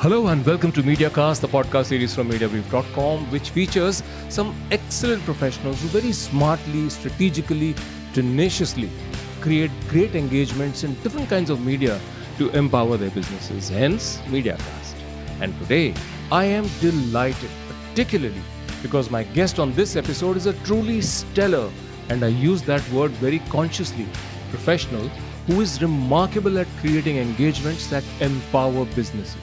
Hello and welcome to MediaCast, the podcast series from MediaBrief.com, which features some excellent professionals who very smartly, strategically, tenaciously create great engagements in different kinds of media to empower their businesses, hence MediaCast. And today, I am delighted, particularly because my guest on this episode is a truly stellar, and I use that word very consciously, professional, who is remarkable at creating engagements that empower businesses.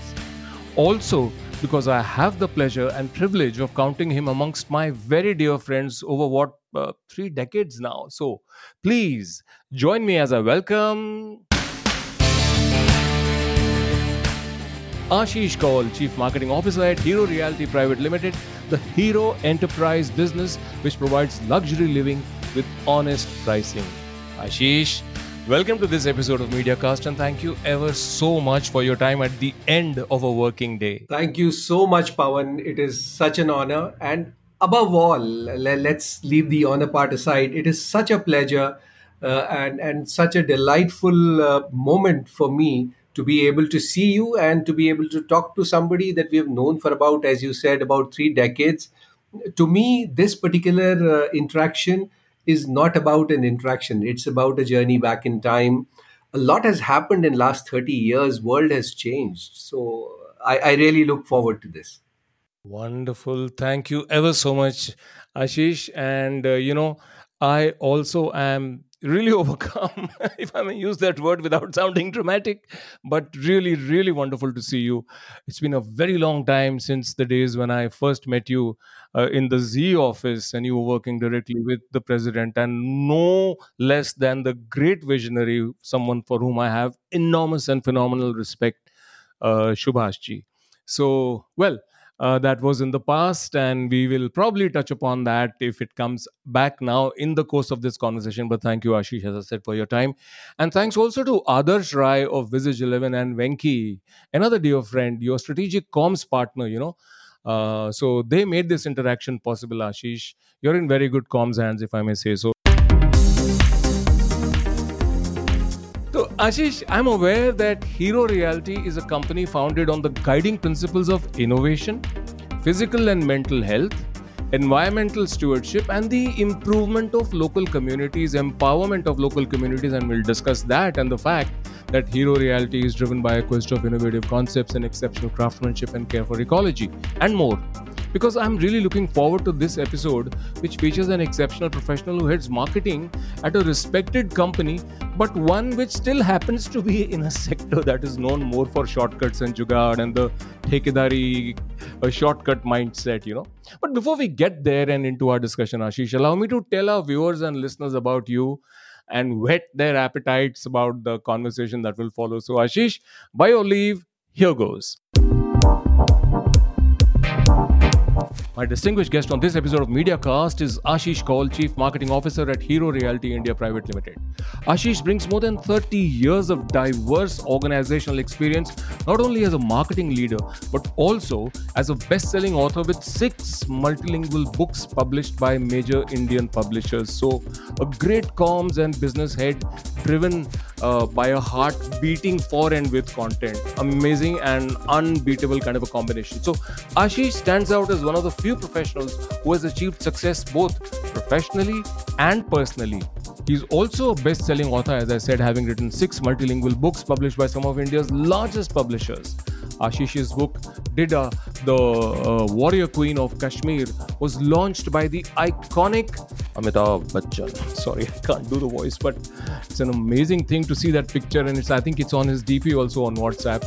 Also, because I have the pleasure and privilege of counting him amongst my very dear friends over what, 3 decades now. So, please join me as I welcome Ashish Kaul, Chief Marketing Officer at Hero Realty Private Limited, the Hero enterprise business which provides luxury living with honest pricing. Ashish, welcome to this episode of MediaCast, and thank you ever so much for your time at the end of a working day. Thank you so much, Pavan. It is such an honor. And above all, let's leave the honor part aside. It is such a pleasure and such a delightful moment for me to be able to see you and to be able to talk to somebody that we have known for about, as you said, about 3 decades. To me, this particular interaction is not about an interaction. It's about a journey back in time. A lot has happened in the last 30 years. World has changed. So I really look forward to this. Wonderful. Thank you ever so much, Ashish. And, I also am really overcome, if I may use that word without sounding dramatic, but really, really wonderful to see you. It's been a very long time since the days when I first met you in the Z office and you were working directly with the president, and no less than the great visionary, someone for whom I have enormous and phenomenal respect, Subhash ji. So, that was in the past, and we will probably touch upon that if it comes back now in the course of this conversation. But thank you, Ashish, as I said, for your time. And thanks also to Adarsh Rai of Visage 11 and Venki, another dear friend, your strategic comms partner, So they made this interaction possible, Ashish. You're in very good comms hands, if I may say so. So, Ashish, I'm aware that Hero Realty is a company founded on the guiding principles of innovation, physical and mental health, environmental stewardship, and the improvement of local communities, empowerment of local communities. And we'll discuss that and the fact that Hero Realty is driven by a quest of innovative concepts and exceptional craftsmanship and care for ecology and more. Because I'm really looking forward to this episode, which features an exceptional professional who heads marketing at a respected company, but one which still happens to be in a sector that is known more for shortcuts and jugaad and the thekedari shortcut mindset, But before we get there and into our discussion, Ashish, allow me to tell our viewers and listeners about you and whet their appetites about the conversation that will follow. So, Ashish, by your leave, here goes. My distinguished guest on this episode of MediaCast is Ashish Kaul, Chief Marketing Officer at Hero Realty India Private Limited. Ashish brings more than 30 years of diverse organizational experience, not only as a marketing leader, but also as a best-selling author with 6 multilingual books published by major Indian publishers. So, a great comms and business head driven by a heart beating for and with content. Amazing and unbeatable kind of a combination. So, Ashish stands out as one of the few professionals who has achieved success both professionally and personally. He's also a best-selling author, as I said, having written 6 multilingual books published by some of India's largest publishers. Ashish's book, Dida, the warrior queen of Kashmir, was launched by the iconic Amitabh Bachchan. Sorry, I can't do the voice, but it's an amazing thing to see that picture, and I think it's on his DP also on WhatsApp.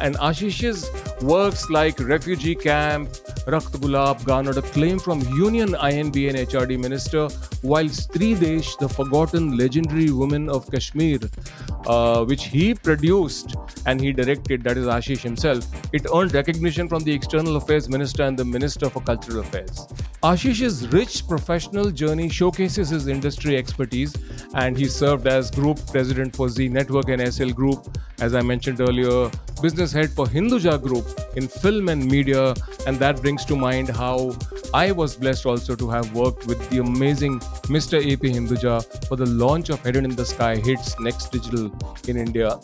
And Ashish's works like Refugee Camp, Rakht Gulab garnered acclaim from Union INB and HRD Minister, while Stridesh, the forgotten legendary woman of Kashmir, which he produced and he directed, that is Ashish himself, it earned recognition from the External Affairs Minister and the Minister for Cultural Affairs. Ashish's rich professional journey showcases his industry expertise, and he served as Group President for Z Network and SL Group, as I mentioned earlier, Business Head for Hinduja Group in film and media, and that brings to mind how I was blessed also to have worked with the amazing Mr. A.P. Hinduja for the launch of Head in the Sky hits Next Digital in India.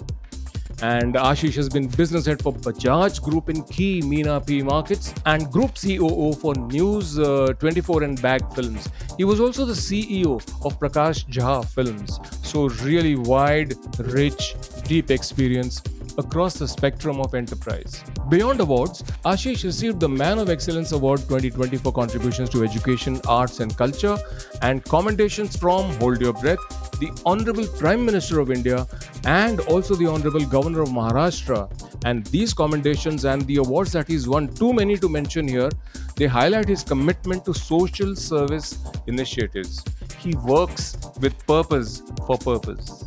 And Ashish has been business head for Bajaj Group in key MENA PE markets and Group COO for News 24 and Bag Films. He was also the CEO of Prakash Jha Films. So really wide, rich, deep experience across the spectrum of enterprise. Beyond awards, Ashish received the Man of Excellence Award 2020 for contributions to education, arts and culture, and commendations from Hold Your Breath, the Honorable Prime Minister of India, and also the Honorable Governor of Maharashtra. And these commendations and the awards that he's won, too many to mention here, they highlight his commitment to social service initiatives. He works with purpose for purpose.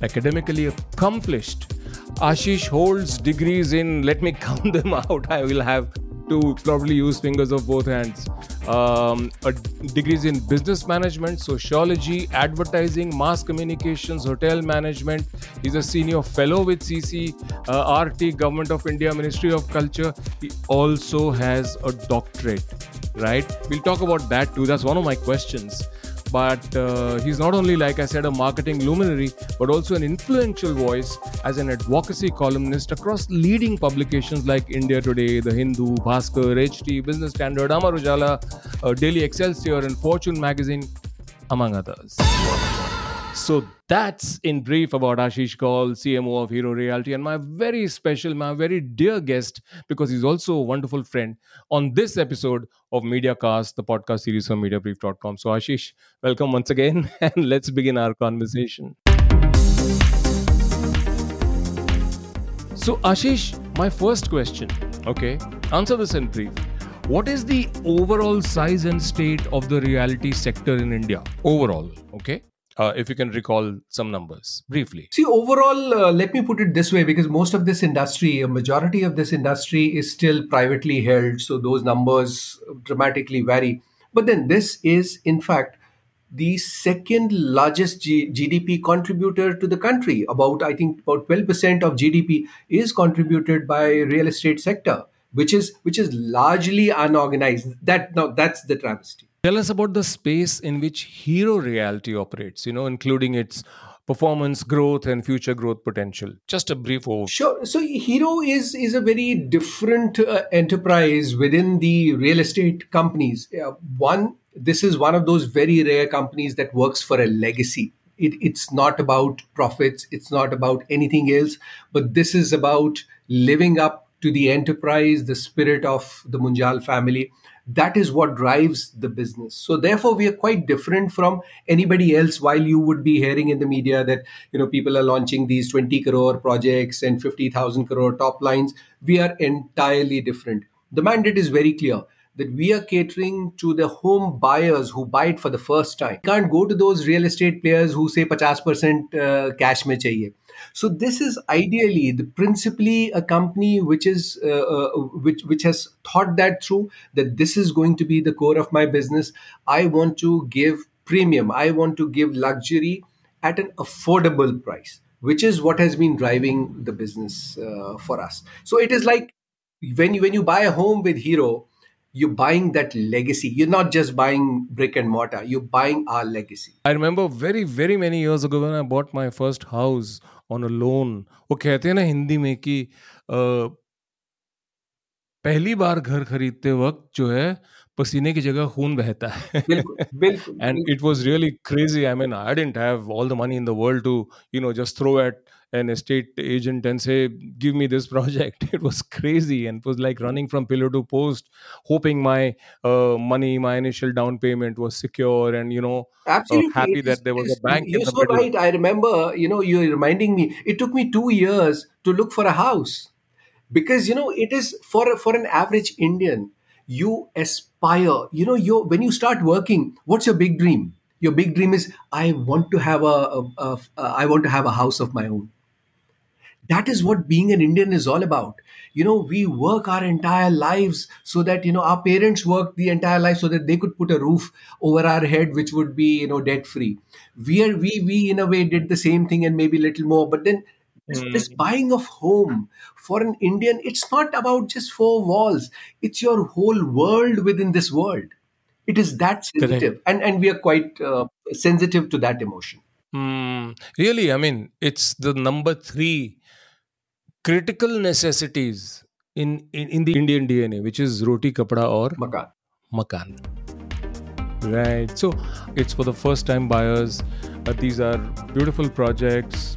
Academically accomplished, Ashish holds degrees in, let me count them out, I will have to probably use fingers of both hands. Degrees in business management, sociology, advertising, mass communications, hotel management. He's a senior fellow with CCRT, Government of India, Ministry of Culture. He also has a doctorate, right? We'll talk about that too. That's one of my questions. But he's not only, like I said, a marketing luminary, but also an influential voice as an advocacy columnist across leading publications like India Today, The Hindu, Bhaskar, HT, Business Standard, Amar Ujala, Daily Excelsior and Fortune magazine, among others. So that's in brief about Ashish Kaul, CMO of Hero Realty, and my very special, my very dear guest, because he's also a wonderful friend, on this episode of MediaCast, the podcast series from MediaBrief.com. So Ashish, welcome once again, and let's begin our conversation. So Ashish, my first question, okay, answer this in brief. What is the overall size and state of the reality sector in India? Overall, okay? If you can recall some numbers briefly. See, overall, let me put it this way, because most of this industry, a majority of this industry is still privately held. So those numbers dramatically vary. But then this is, in fact, the second largest GDP contributor to the country. About 12% of GDP is contributed by real estate sector, which is largely unorganized. That's the travesty. Tell us about the space in which Hero Realty operates, including its performance, growth and future growth potential. Just a brief overview. Sure. So Hero is a very different enterprise within the real estate companies. This is one of those very rare companies that works for a legacy. It's not about profits. It's not about anything else. But this is about living up to the enterprise, the spirit of the Munjal family. That is what drives the business. So therefore, we are quite different from anybody else. While you would be hearing in the media that, people are launching these 20 crore projects and 50,000 crore top lines, we are entirely different. The mandate is very clear that we are catering to the home buyers who buy it for the first time. You can't go to those real estate players who say 50% cash mein chahiye. So this is ideally, principally a company which has thought that through, that this is going to be the core of my business. I want to give premium. I want to give luxury at an affordable price, which is what has been driving the business for us. So it is like when you buy a home with Hero, you're buying that legacy. You're not just buying brick and mortar. You're buying our legacy. I remember very, very many years ago when I bought my first house on a loan. वो कहते हैं ना हिंदी में कि पहली बार घर खरीदते वक्त जो है पसीने की जगह खून बहता है. बिल्कुल. And it was really crazy. I mean, I didn't have all the money in the world to, just throw at an estate agent and say, give me this project. It was crazy and it was like running from pillar to post, hoping my money, my initial down payment was secure and, absolutely. Happy that there was a bank. You're so right. I remember, you're reminding me, it took me 2 years to look for a house because, it is for an average Indian, you aspire, when you start working, what's your big dream? Your big dream is, I want to have a house of my own. That is what being an Indian is all about. We work our entire lives so that, our parents worked the entire life so that they could put a roof over our head, which would be, debt free. We in a way did the same thing and maybe little more, but then this buying of home for an Indian, it's not about just 4 walls. It's your whole world within this world. It is that sensitive. And we are quite sensitive to that emotion. Really, I mean, it's the number 3 critical necessities in the Indian DNA, which is roti, kapda or makan. Right. So it's for the first time buyers. These are beautiful projects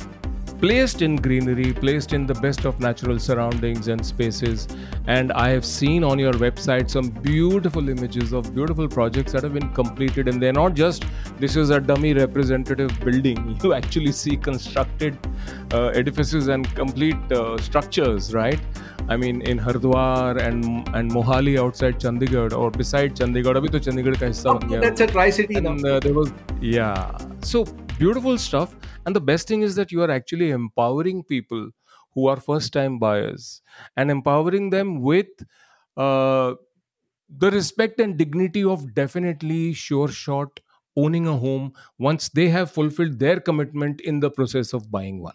placed in greenery, placed in the best of natural surroundings and spaces. And I have seen on your website some beautiful images of beautiful projects that have been completed. And they're not just, this is a dummy representative building. You actually see constructed edifices and complete structures, right? I mean, in Hardwar and Mohali outside Chandigarh or beside Chandigarh. Abhi to Chandigarh ka hissa ban gaya. That's a tri-city. And there was, so beautiful stuff. And the best thing is that you are actually empowering people who are first-time buyers and empowering them with the respect and dignity of definitely sure shot owning a home once they have fulfilled their commitment in the process of buying one.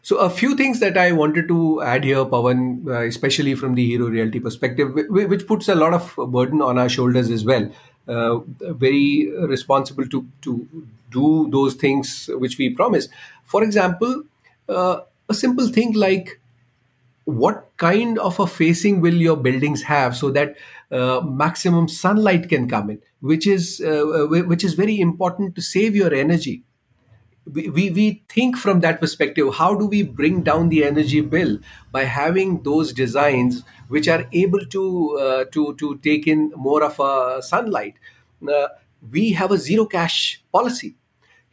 So a few things that I wanted to add here, Pavan, especially from the Hero Realty perspective, which puts a lot of burden on our shoulders as well. Very responsible to do those things which we promise. For example, a simple thing like what kind of a facing will your buildings have so that maximum sunlight can come in, which is very important to save your energy. We think from that perspective, how do we bring down the energy bill by having those designs which are able to take in more of a sunlight? We have a zero cash policy.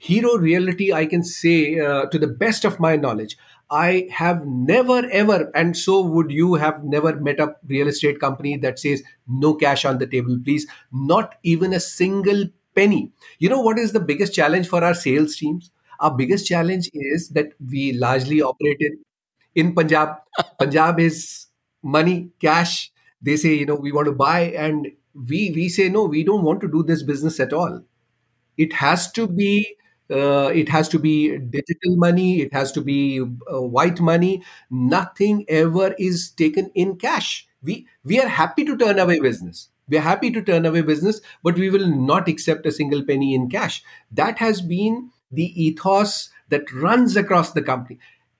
Hero Realty, I can say to the best of my knowledge, I have never ever, and so would you have never met a real estate company that says no cash on the table, please, not even a single penny. You know what is the biggest challenge for our sales teams? Our biggest challenge is that we largely operate in Punjab. Punjab is money, cash. They say, we want to buy. And we say, no, we don't want to do this business at all. It has to be digital money. It has to be white money. Nothing ever is taken in cash. We are happy to turn away business. We're happy to turn away business, but we will not accept a single penny in cash. That has been the ethos that runs across the company.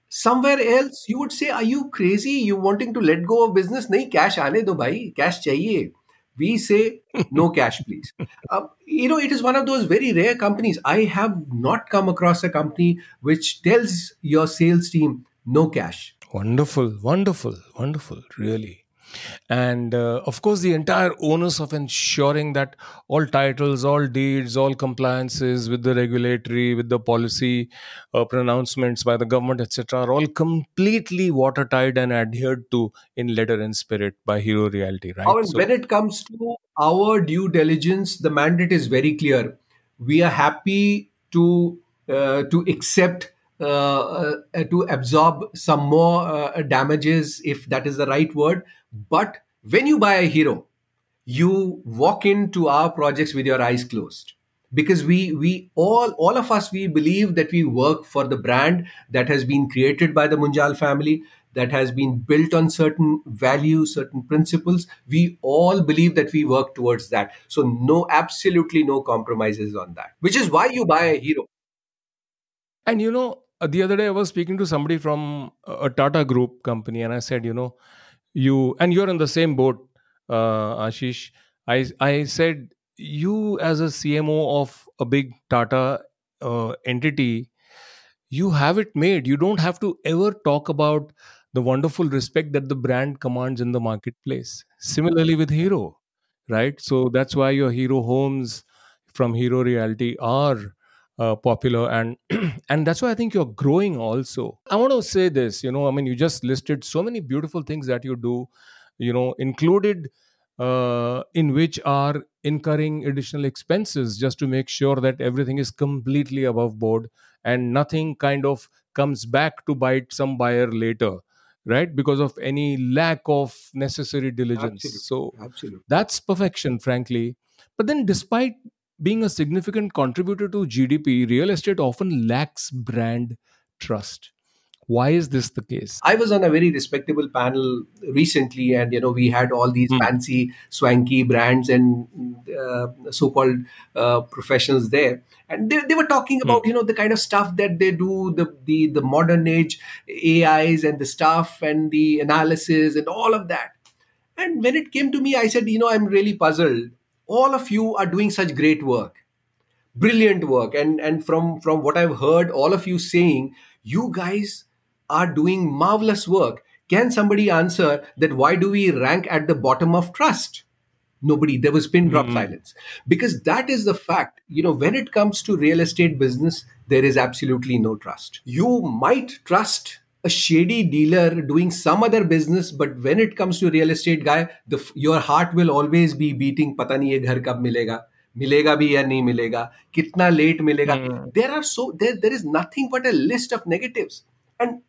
Somewhere else, you would say, are you crazy? You wanting to let go of business? Nahi, cash aane do bhai, cash chahiye. We say, no cash, please. It is one of those very rare companies. I have not come across a company which tells your sales team, no cash. Wonderful, really. And of course, the entire onus of ensuring that all titles, all deeds, all compliances with the regulatory, with the policy pronouncements by the government, etc., are all completely watertight and adhered to in letter and spirit by Hero Realty, right? When it comes to our due diligence, the mandate is very clear. We are happy to accept to absorb some more damages, if that is the right word. But when you buy a Hero, you walk into our projects with your eyes closed, because we all of us believe that we work for the brand that has been created by the Munjal family, that has been built on certain values, certain principles. We all believe that we work towards that. So absolutely no compromises on that, which is why you buy a Hero. And the other day I was speaking to somebody from a Tata Group company, and I said, you're in the same boat, Ashish. I said, you as a CMO of a big Tata entity, you have it made. You don't have to ever talk about the wonderful respect that the brand commands in the marketplace. Similarly with Hero, right? So that's why your Hero homes from Hero Realty are popular, and that's why I think you're growing also. I want to say this, you just listed so many beautiful things that you do, included in which are incurring additional expenses just to make sure that everything is completely above board and nothing kind of comes back to bite some buyer later, right? Because of any lack of necessary diligence. Absolutely. That's perfection, frankly. But then despite being a significant contributor to GDP, real estate often lacks brand trust. Why is this the case? I was on a very respectable panel recently, and we had all these fancy, swanky brands and so-called professionals there, and they were talking about the kind of stuff that they do, the modern age AIs and the stuff and the analysis and all of that. And when it came to me, I said, I'm really puzzled. All of you are doing such great work, brilliant work, and from what I've heard, all of you saying, you guys are doing marvelous work. Can somebody answer that? Why do we rank at the bottom of trust? Nobody. There was pin drop silence. Because that is the fact. When it comes to real estate business, there is absolutely no trust. You might trust a shady dealer doing some other business, but when it comes to real estate guy, your heart will always be beating. Pata nahi ye ghar kab milega. मिलेगा भी या नहीं मिलेगा कितना late मिलेगा there is nothing but a list of negatives. And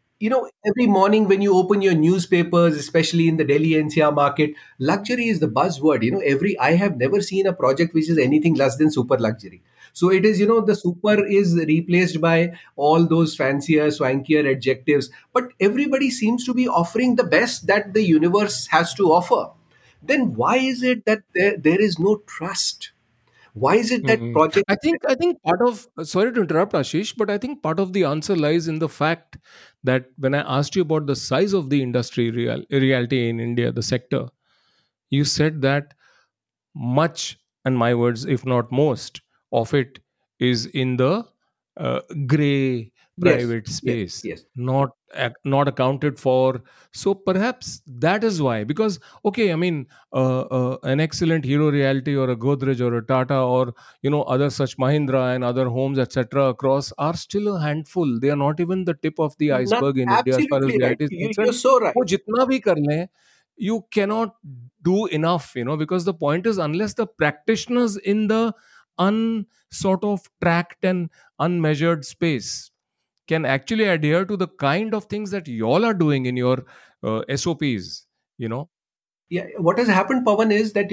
every morning when you open your newspapers, especially in the Delhi NCR market, luxury is the buzzword. I have never seen a project which is anything less than super luxury. So it is, the super is replaced by all those fancier, swankier adjectives, but everybody seems to be offering the best that the universe has to offer. Then why is it that there is no trust? Why is it that project... I think part of... Sorry to interrupt, Ashish, but I think part of the answer lies in the fact that when I asked you about the size of the industry reality in India, the sector, you said that much, and my words, if not most, of it is in the grey private space, yes. Not accounted for. So perhaps that is why, because, an excellent Hero Realty or a Godrej or a Tata or, other such Mahindra and other homes, etc. across are still a handful. They are not even the tip of the iceberg in India as far as reality is concerned. You're so right. Jitna bhi kar le, you cannot do enough, because the point is, unless the practitioners in the unsort of tracked and unmeasured space can actually adhere to the kind of things that y'all are doing in your SOPs, Yeah, what has happened, Pavan, is that,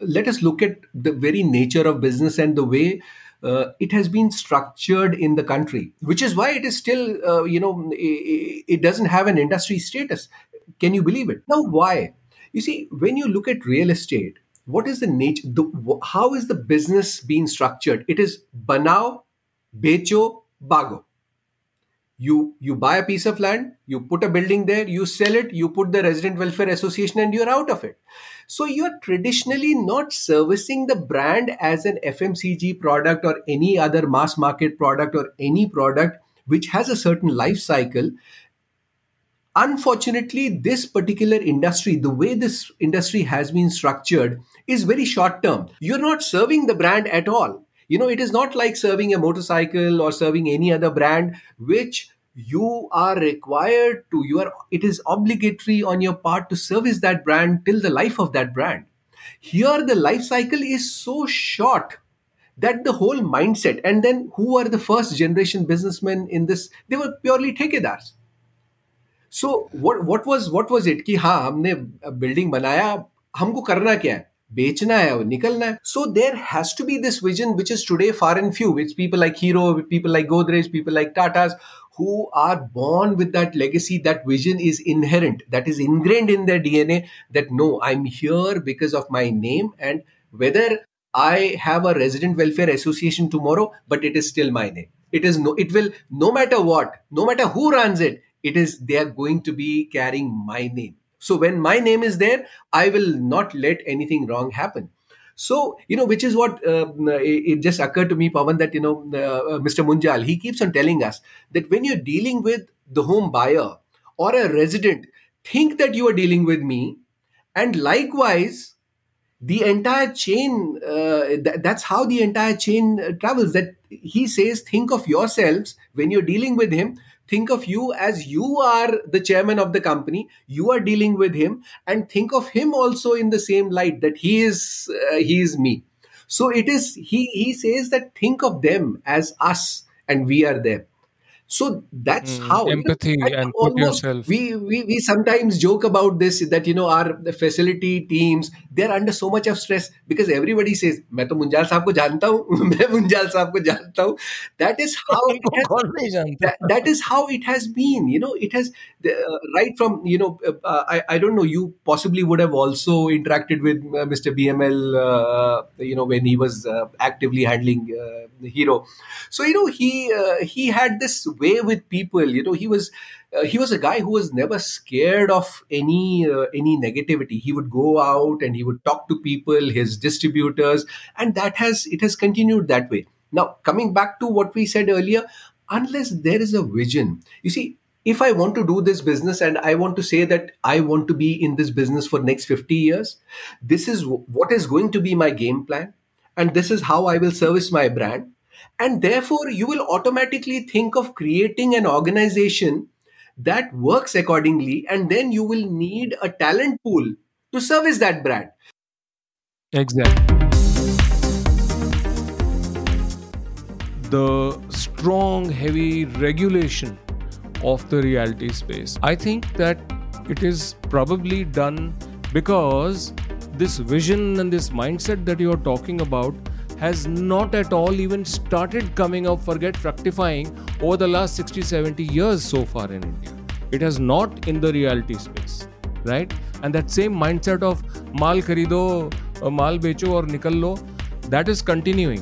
let us look at the very nature of business and the way it has been structured in the country, which is why it is still, it doesn't have an industry status. Can you believe it? Now, why? You see, when you look at real estate, what is the nature? How is the business being structured? It is banao, becho, bago. You buy a piece of land, you put a building there, you sell it, you put the Resident Welfare Association, and you're out of it. So you're traditionally not servicing the brand as an FMCG product or any other mass market product or any product which has a certain life cycle. Unfortunately, this particular industry, the way this industry has been structured, is very short term. You're not serving the brand at all. It is not like serving a motorcycle or serving any other brand, which you are required to. It is obligatory on your part to service that brand till the life of that brand. Here, the life cycle is so short that the whole mindset, and then who are the first generation businessmen in this? They were purely thekedars. So what was it? Ki haan, humne a building banaya, humko karna kya hai? बेचना है और निकलना है. So there has to be this vision, which is today far and few. It's people like Hero, people like Godrej, people like Tatas, who are born with that legacy. That vision is inherent. That is ingrained in their DNA. That no, I'm here because of my name, and whether I have a Resident Welfare Association tomorrow, but it is still my name. No matter what, no matter who runs it, they are going to be carrying my name. So when my name is there, I will not let anything wrong happen. So, which is what it just occurred to me, Pavan, that, Mr. Munjal, he keeps on telling us that when you're dealing with the home buyer or a resident, think that you are dealing with me. And likewise, the entire chain, that's how the entire chain travels. That he says, think of yourselves when you're dealing with him. Think of you as you are the chairman of the company, you are dealing with him, and think of him also in the same light, that he is me. So it is, he says that think of them as us and we are them. So that's how empathy and put yourself. We sometimes joke about this, that, you know, our facility teams, they're under so much of stress because everybody says, "Main to Munjal saab ko janta hu, main Munjal saab ko janta hu." That is how it has, that is how it has been. You know, it has right from, you know, I don't know. You possibly would have also interacted with Mr. BML, you know, when he was actively handling Hero. So, you know, he had this way with people. You know, he was a guy who was never scared of any negativity. He would go out and he would talk to people, his distributors, and it has continued that way. Now, coming back to what we said earlier, unless there is a vision, you see, if I want to do this business and I want to say that I want to be in this business for next 50 years, this is what is going to be my game plan, and this is how I will service my brand. And therefore, you will automatically think of creating an organization that works accordingly. And then you will need a talent pool to service that brand. Exactly. The strong, heavy regulation of the reality space. I think that it is probably done because this vision and this mindset that you are talking about has not at all even started coming up, forget fructifying, over the last 60-70 years so far in India. It has not in the reality space, right? And that same mindset of maal kharido, maal becho aur nikal lo, that is continuing.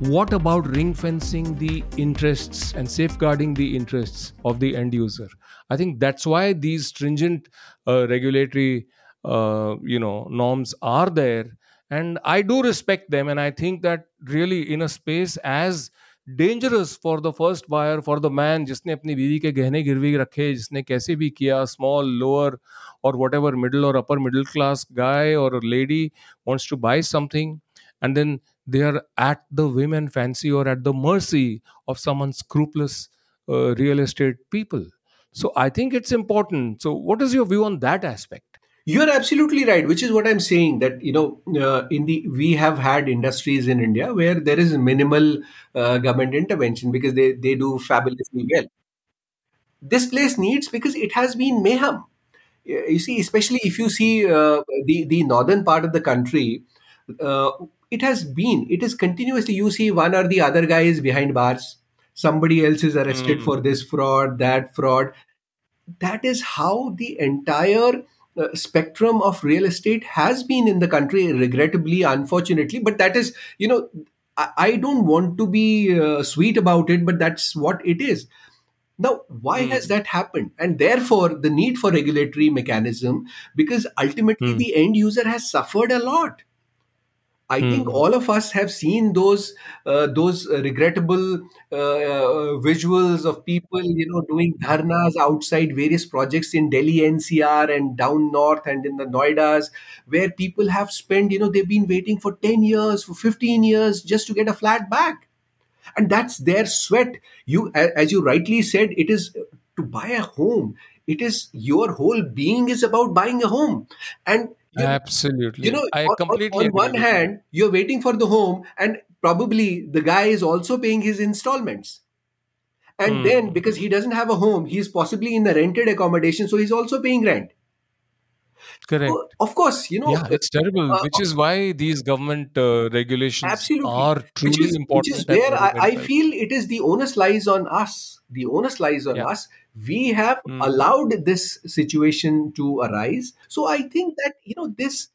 What about ring fencing the interests and safeguarding the interests of the end user? I think that's why these stringent regulatory norms are there. And I do respect them, and I think that really in a space as dangerous for the first buyer, for the man जिसने अपनी बीवी के गहने गिरवी रखे, जिसने कैसे भी किया, small, lower, or whatever, middle or upper middle class guy or lady wants to buy something, and then they are at the whim and fancy or at the mercy of some unscrupulous real estate people. So I think it's important. So what is your view on that aspect? You're absolutely right, which is what I'm saying, that, you know, we have had industries in India where there is minimal government intervention because they do fabulously well. This place needs, because it has been mayhem. You see, especially if you see the northern part of the country, it is continuously, you see one or the other guy is behind bars. Somebody else is arrested for this fraud, that fraud. That is how the entire spectrum of real estate has been in the country, regrettably, unfortunately. But that is, you know, I don't want to be sweet about it, but that's what it is. Now, why has that happened? And therefore, the need for regulatory mechanism, because ultimately the end user has suffered a lot. I think all of us have seen those regrettable visuals of people, you know, doing dharnas outside various projects in Delhi NCR and down north and in the Noidas, where people have spent, you know, they've been waiting for 10 years, for 15 years just to get a flat back. And that's their sweat. You, as you rightly said, it is to buy a home. It is, your whole being is about buying a home. And absolutely. You know, I completely on one hand, you're waiting for the home, and probably the guy is also paying his installments. And then, because he doesn't have a home, he's possibly in a rented accommodation, so he's also paying rent. Correct. So, of course, you know. Yeah, it's terrible, which is why these government regulations are truly important. Which is where I feel it is the onus lies on us. The onus lies on us. We have allowed this situation to arise. So I think that, you know, this,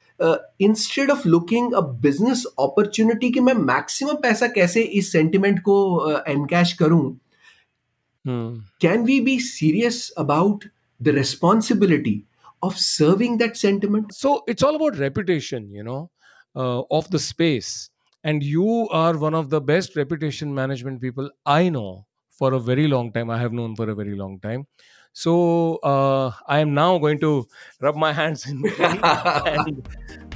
instead of looking a business opportunity कि मैं maximum पैसा कैसे इस sentiment को encash करूं, can we be serious about the responsibility of serving that sentiment? So it's all about reputation, you know, of the space. And you are one of the best reputation management people I know for a very long time. I have known for a very long time. So I am now going to rub my hands in and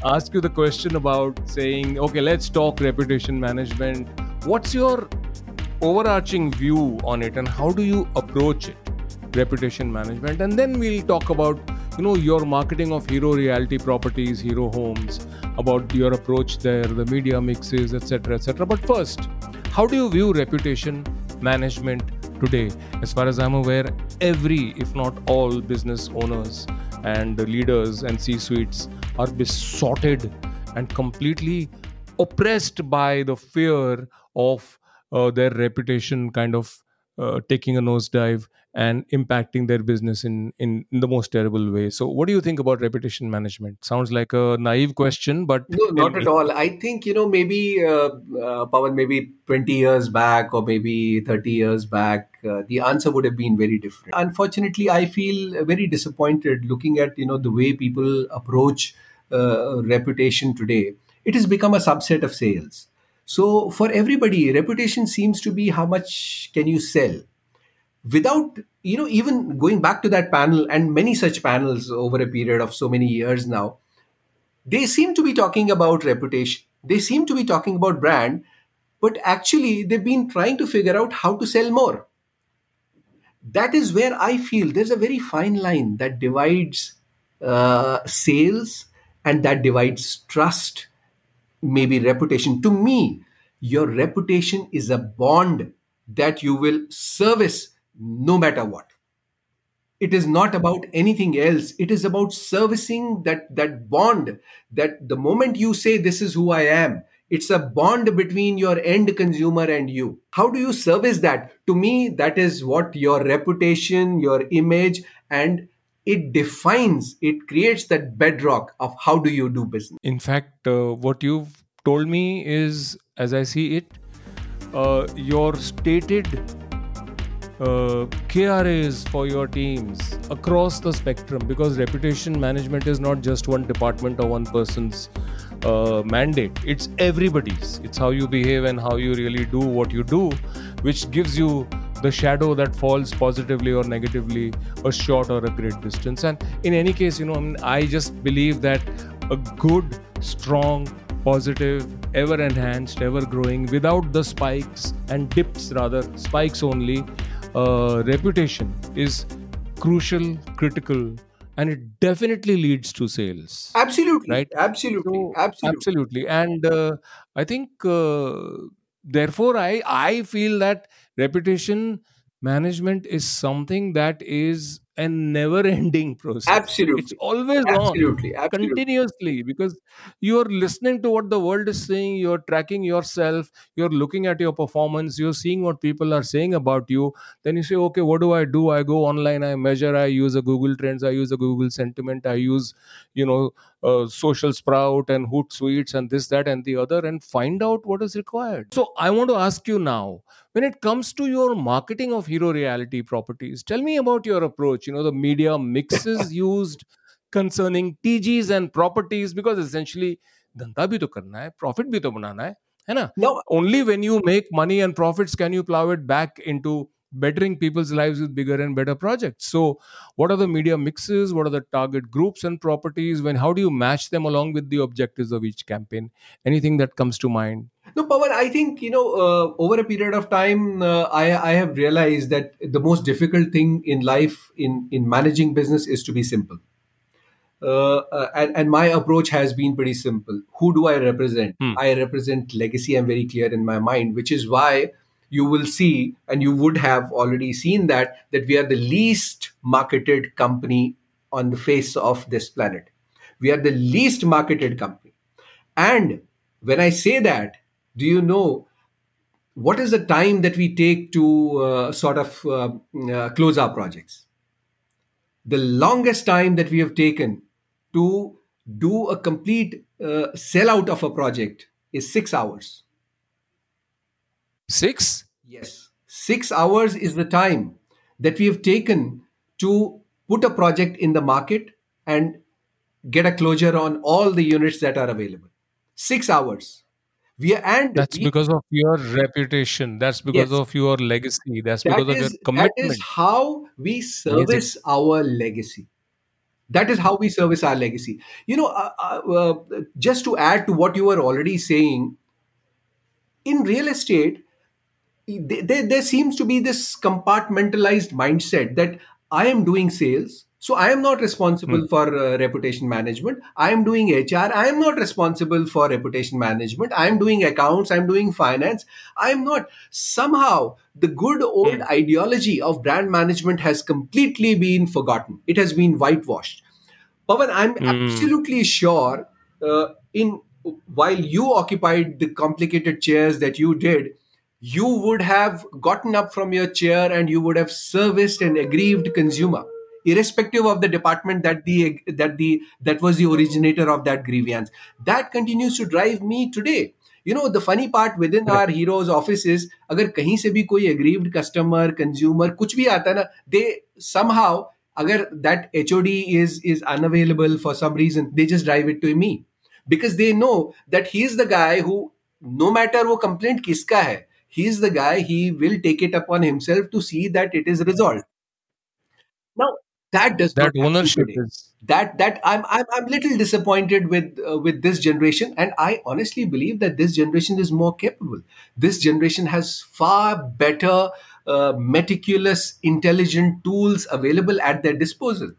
ask you the question about saying, okay, let's talk reputation management. What's your overarching view on it, and how do you approach it, reputation management? And then we'll talk about, you know, your marketing of Hero Realty Properties, Hero Homes, about your approach there, the media mixes, etc., etc. But first, how do you view reputation management today, as far as I'm aware, every, if not all, business owners and leaders and C-suites are besotted and completely oppressed by the fear of their reputation kind of taking a nosedive and impacting their business in the most terrible way. So what do you think about reputation management? Sounds like a naive question, but... No, not at all. I think, maybe, Pavan, maybe 20 years back or maybe 30 years back, the answer would have been very different. Unfortunately, I feel very disappointed looking at, the way people approach reputation today. It has become a subset of sales. So for everybody, reputation seems to be how much can you sell? Without, even going back to that panel and many such panels over a period of so many years now, they seem to be talking about reputation. They seem to be talking about brand, but actually they've been trying to figure out how to sell more. That is where I feel there's a very fine line that divides sales and that divides trust, maybe reputation. To me, your reputation is a bond that you will service no matter what. It is not about anything else. It is about servicing that bond, that the moment you say, this is who I am, it's a bond between your end consumer and you. How do you service that? To me, that is what your reputation, your image, and it defines, it creates that bedrock of how do you do business. In fact, what you've told me is, as I see it, your stated KRAs for your teams across the spectrum, because reputation management is not just one department or one person's mandate. It's everybody's. It's how you behave and how you really do what you do, which gives you the shadow that falls positively or negatively a short or a great distance. And in any case, I just believe that a good, strong, positive, ever enhanced, ever growing, without the spikes and dips, rather spikes only, reputation is crucial, critical, and it definitely leads to sales. Absolutely. Right? Absolutely. So, absolutely. And I think, therefore, I feel that reputation management is something that is a never-ending process. Absolutely. It's always on, continuously, because you're listening to what the world is saying, you're tracking yourself, you're looking at your performance, you're seeing what people are saying about you. Then you say, okay, what do? I go online, I measure, I use a Google Trends, I use a Google Sentiment, I use, Social Sprout and Hootsuites and this, that and the other, and find out what is required. So I want to ask you now, when it comes to your marketing of Hero Realty properties, tell me about your approach. The media mixes used concerning TGs and properties, because essentially, dhanda bhi to karna hai, profit bhi to banana hai, hai na? No. Only when you make money and profits can you plow it back into bettering people's lives with bigger and better projects. So, what are the media mixes? What are the target groups and properties? How do you match them along with the objectives of each campaign? Anything that comes to mind? No, Pavan, I think, over a period of time, I have realized that the most difficult thing in life in managing business is to be simple. And my approach has been pretty simple. Who do I represent? I represent legacy. I'm very clear in my mind, which is why you will see, and you would have already seen that we are the least marketed company on the face of this planet. We are the least marketed company. And when I say that, do you know what is the time that we take to close our projects? The longest time that we have taken to do a complete sellout of a project is 6 hours. 6? Yes. 6 hours is the time that we have taken to put a project in the market and get a closure on all the units that are available. 6 hours. That's because of your reputation. That's because of your legacy. That's because of your commitment. That is how we service our legacy. That is how we service our legacy. Just to add to what you were already saying, in real estate, there seems to be this compartmentalized mindset that I am doing sales, So I am not responsible for reputation management. I am doing HR. I am not responsible for reputation management. I am doing accounts. I am doing finance. I am not. Somehow, the good old ideology of brand management has completely been forgotten. It has been whitewashed. Pavan, I'm absolutely sure while you occupied the complicated chairs that you did, you would have gotten up from your chair and you would have serviced an aggrieved consumer, irrespective of the department that was the originator of that grievance. That continues to drive me today. You know, the funny part within our Heroes' office is, agar kahin se bhi koi aggrieved customer, consumer, kuch bhi aata na, they somehow, agar that HOD is unavailable for some reason, they just drive it to me. Because they know that he is the guy who, no matter wo complaint kiska hai, he is the guy, he will take it upon himself to see that it is resolved. Now, I'm little disappointed with this generation, and I honestly believe that this generation is more capable. This generation has far better, meticulous, intelligent tools available at their disposal,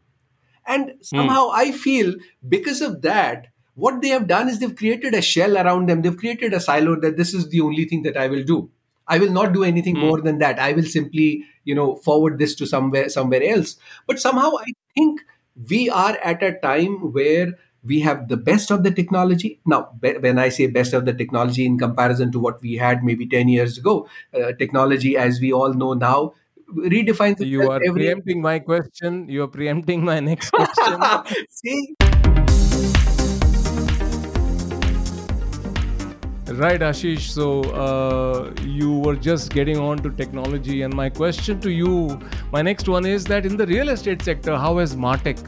and somehow I feel because of that, what they have done is they've created a shell around them. They've created a silo that this is the only thing that I will do. I will not do anything more than that. I will simply, forward this to somewhere else. But somehow I think we are at a time where we have the best of the technology. Now, when I say best of the technology in comparison to what we had maybe 10 years ago, technology, as we all know now, redefines itself. Preempting my question. You are preempting my next question. See? Right, Ashish. So you were just getting on to technology, and my question to you, my next one is that in the real estate sector, how has MarTech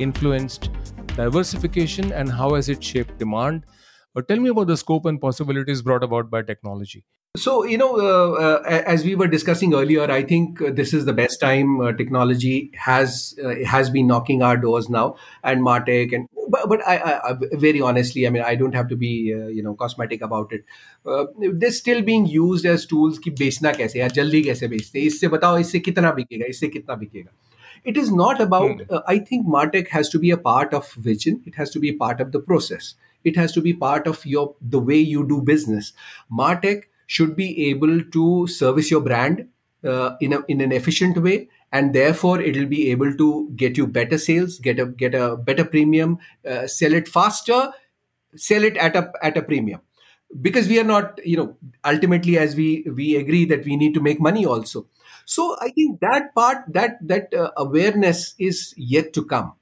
influenced diversification and how has it shaped demand? Tell me about the scope and possibilities brought about by technology. So, as we were discussing earlier, I think this is the best time technology has been knocking our doors now, and MarTech. But I very honestly, I mean, I don't have to be, cosmetic about it. They're still being used as tools ki bechna kaise hai, jaldi kaise bechte, isse batao, isse kitna bikega, isse kitna bikega. It is not about, I think MarTech has to be a part of vision. It has to be part of the process. It has to be part of the way you do business. MarTech should be able to service your brand in an efficient way. And therefore, it'll be able to get you better sales, get a better premium, sell it faster, sell it at a premium. Because we are not, ultimately, as we agree that we need to make money also. So I think that part, that awareness is yet to come.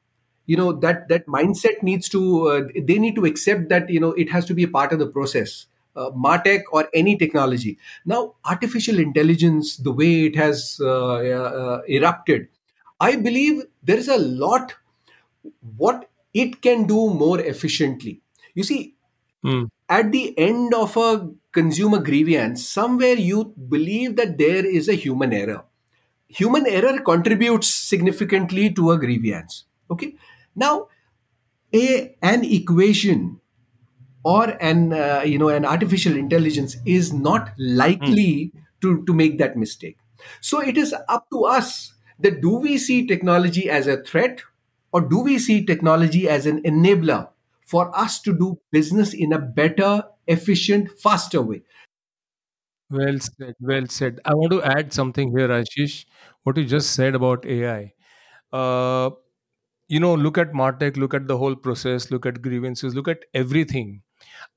That mindset needs to, they need to accept that, it has to be a part of the process. MarTech or any technology. Now, artificial intelligence, the way it has erupted, I believe there is a lot what it can do more efficiently. You see, at the end of a consumer grievance, somewhere you believe that there is a human error. Human error contributes significantly to a grievance. Okay. Now, an equation or an artificial intelligence is not likely to make that mistake. So it is up to us that do we see technology as a threat or do we see technology as an enabler for us to do business in a better, efficient, faster way? Well said, well said. I want to add something here, Ashish, what you just said about AI. Look at MarTech, look at the whole process, look at grievances, look at everything.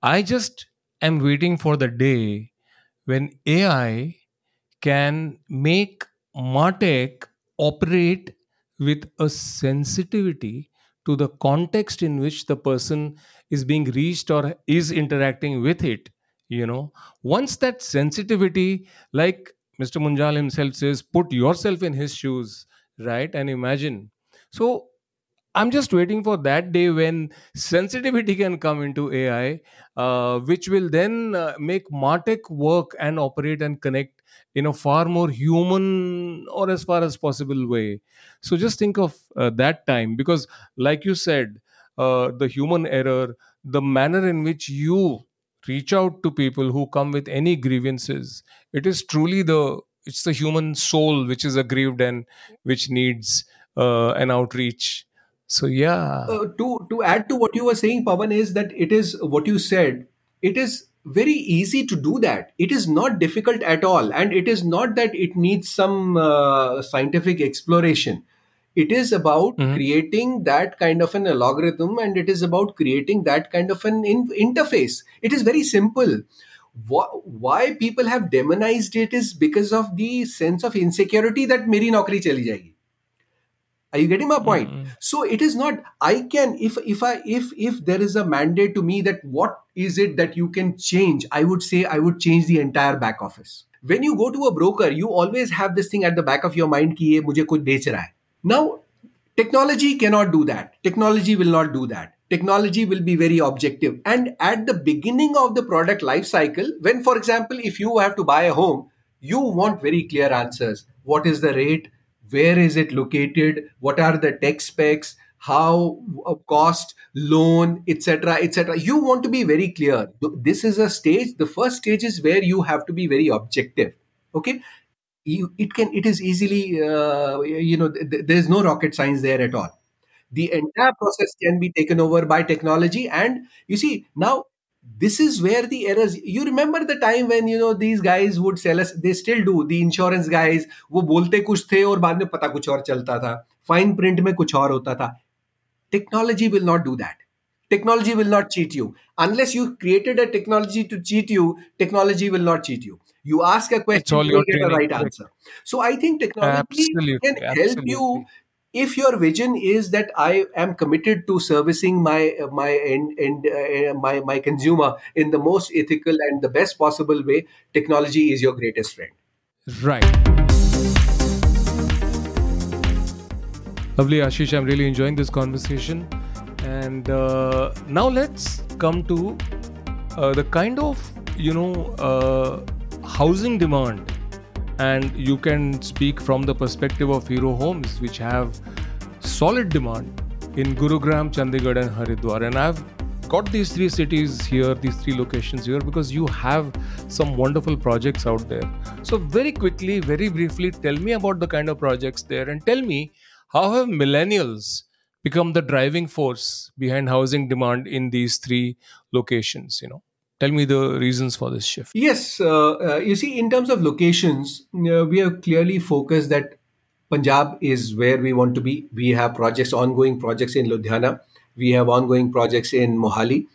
I just am waiting for the day when AI can make MarTech operate with a sensitivity to the context in which the person is being reached or is interacting with it. Once that sensitivity, like Mr. Munjal himself says, put yourself in his shoes, right? And imagine. So I'm just waiting for that day when sensitivity can come into AI, which will then make MarTech work and operate and connect in a far more human or as far as possible way. So just think of that time, because like you said, the human error, the manner in which you reach out to people who come with any grievances, it is truly it's the human soul which is aggrieved and which needs and outreach. So, yeah. To add to what you were saying, Pavan, is that it is what you said. It is very easy to do that. It is not difficult at all. And it is not that it needs some scientific exploration. It is about creating that kind of an algorithm, and it is about creating that kind of an interface. It is very simple. Why people have demonized it is because of the sense of insecurity that meri naukri chali jayegi. Are you getting my point? So it is not, I can, if there is a mandate to me that what is it that you can change, I would say I would change the entire back office. When you go to a broker, you always have this thing at the back of your mind ki ye mujhe kuch bech raha hai. Now, technology cannot do that. Technology will not do that. Technology will be very objective. And at the beginning of the product life cycle, when, for example, if you have to buy a home, you want very clear answers. What is the rate? Where is it located? What are the tech specs? How cost, loan, etc., etc. You want to be very clear. This is a stage. The first stage is where you have to be very objective. Okay. It is easily, there's no rocket science there at all. The entire process can be taken over by technology. And you see, now this is where the errors, you remember the time when, these guys would sell us, they still do, the insurance guys, wo bolte kuch the aur baad mein pata kuch aur chalta tha. Fine print mein kuch aur hota tha. Technology will not do that. Technology will not cheat you. Unless you created a technology to cheat you, technology will not cheat you. You ask a question, you get a right answer. So I think technology can help you if your vision is that I am committed to servicing my consumer in the most ethical and the best possible way. Technology is your greatest friend. Right. Lovely, Ashish. I'm really enjoying this conversation. And now let's come to the kind of, housing demand, and you can speak from the perspective of Hero Homes, which have solid demand in Gurugram, Chandigarh and Haridwar. And I've got these three cities here, these three locations here, because you have some wonderful projects out there. So very quickly, very briefly, tell me about the kind of projects there, and tell me how have millennials become the driving force behind housing demand in these three locations, Tell me the reasons for this shift. Yes, you see, in terms of locations, we are clearly focused that Punjab is where we want to be. We have ongoing projects in Ludhiana. We have ongoing projects in Mohali.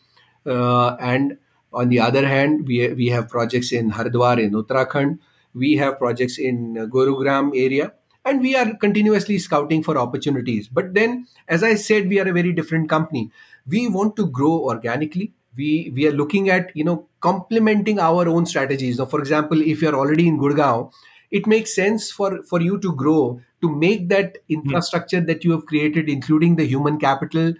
And on the other hand, we have projects in Haridwar, in Uttarakhand. We have projects in Gurugram area. And we are continuously scouting for opportunities. But then, as I said, we are a very different company. We want to grow organically. We are looking at, complementing our own strategies. So for example, if you're already in Gurgaon, it makes sense for you to grow, to make that infrastructure that you have created, including the human capital,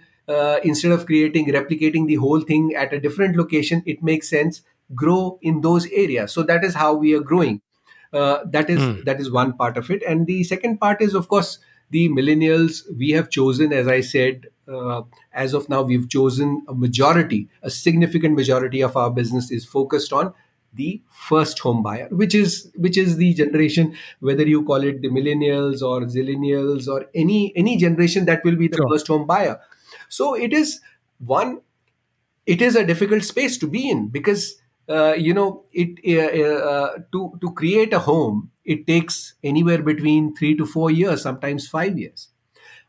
instead of replicating the whole thing at a different location, it makes sense, grow in those areas. So that is how we are growing. That is one part of it. And the second part is, of course, the millennials. We have chosen, as I said, as of now, we've chosen a significant majority of our business is focused on the first home buyer, which is the generation, whether you call it the millennials or zillennials or any generation, that will be the first home buyer. So it is a difficult space to be in because, to create a home, it takes anywhere between 3 to 4 years, sometimes 5 years.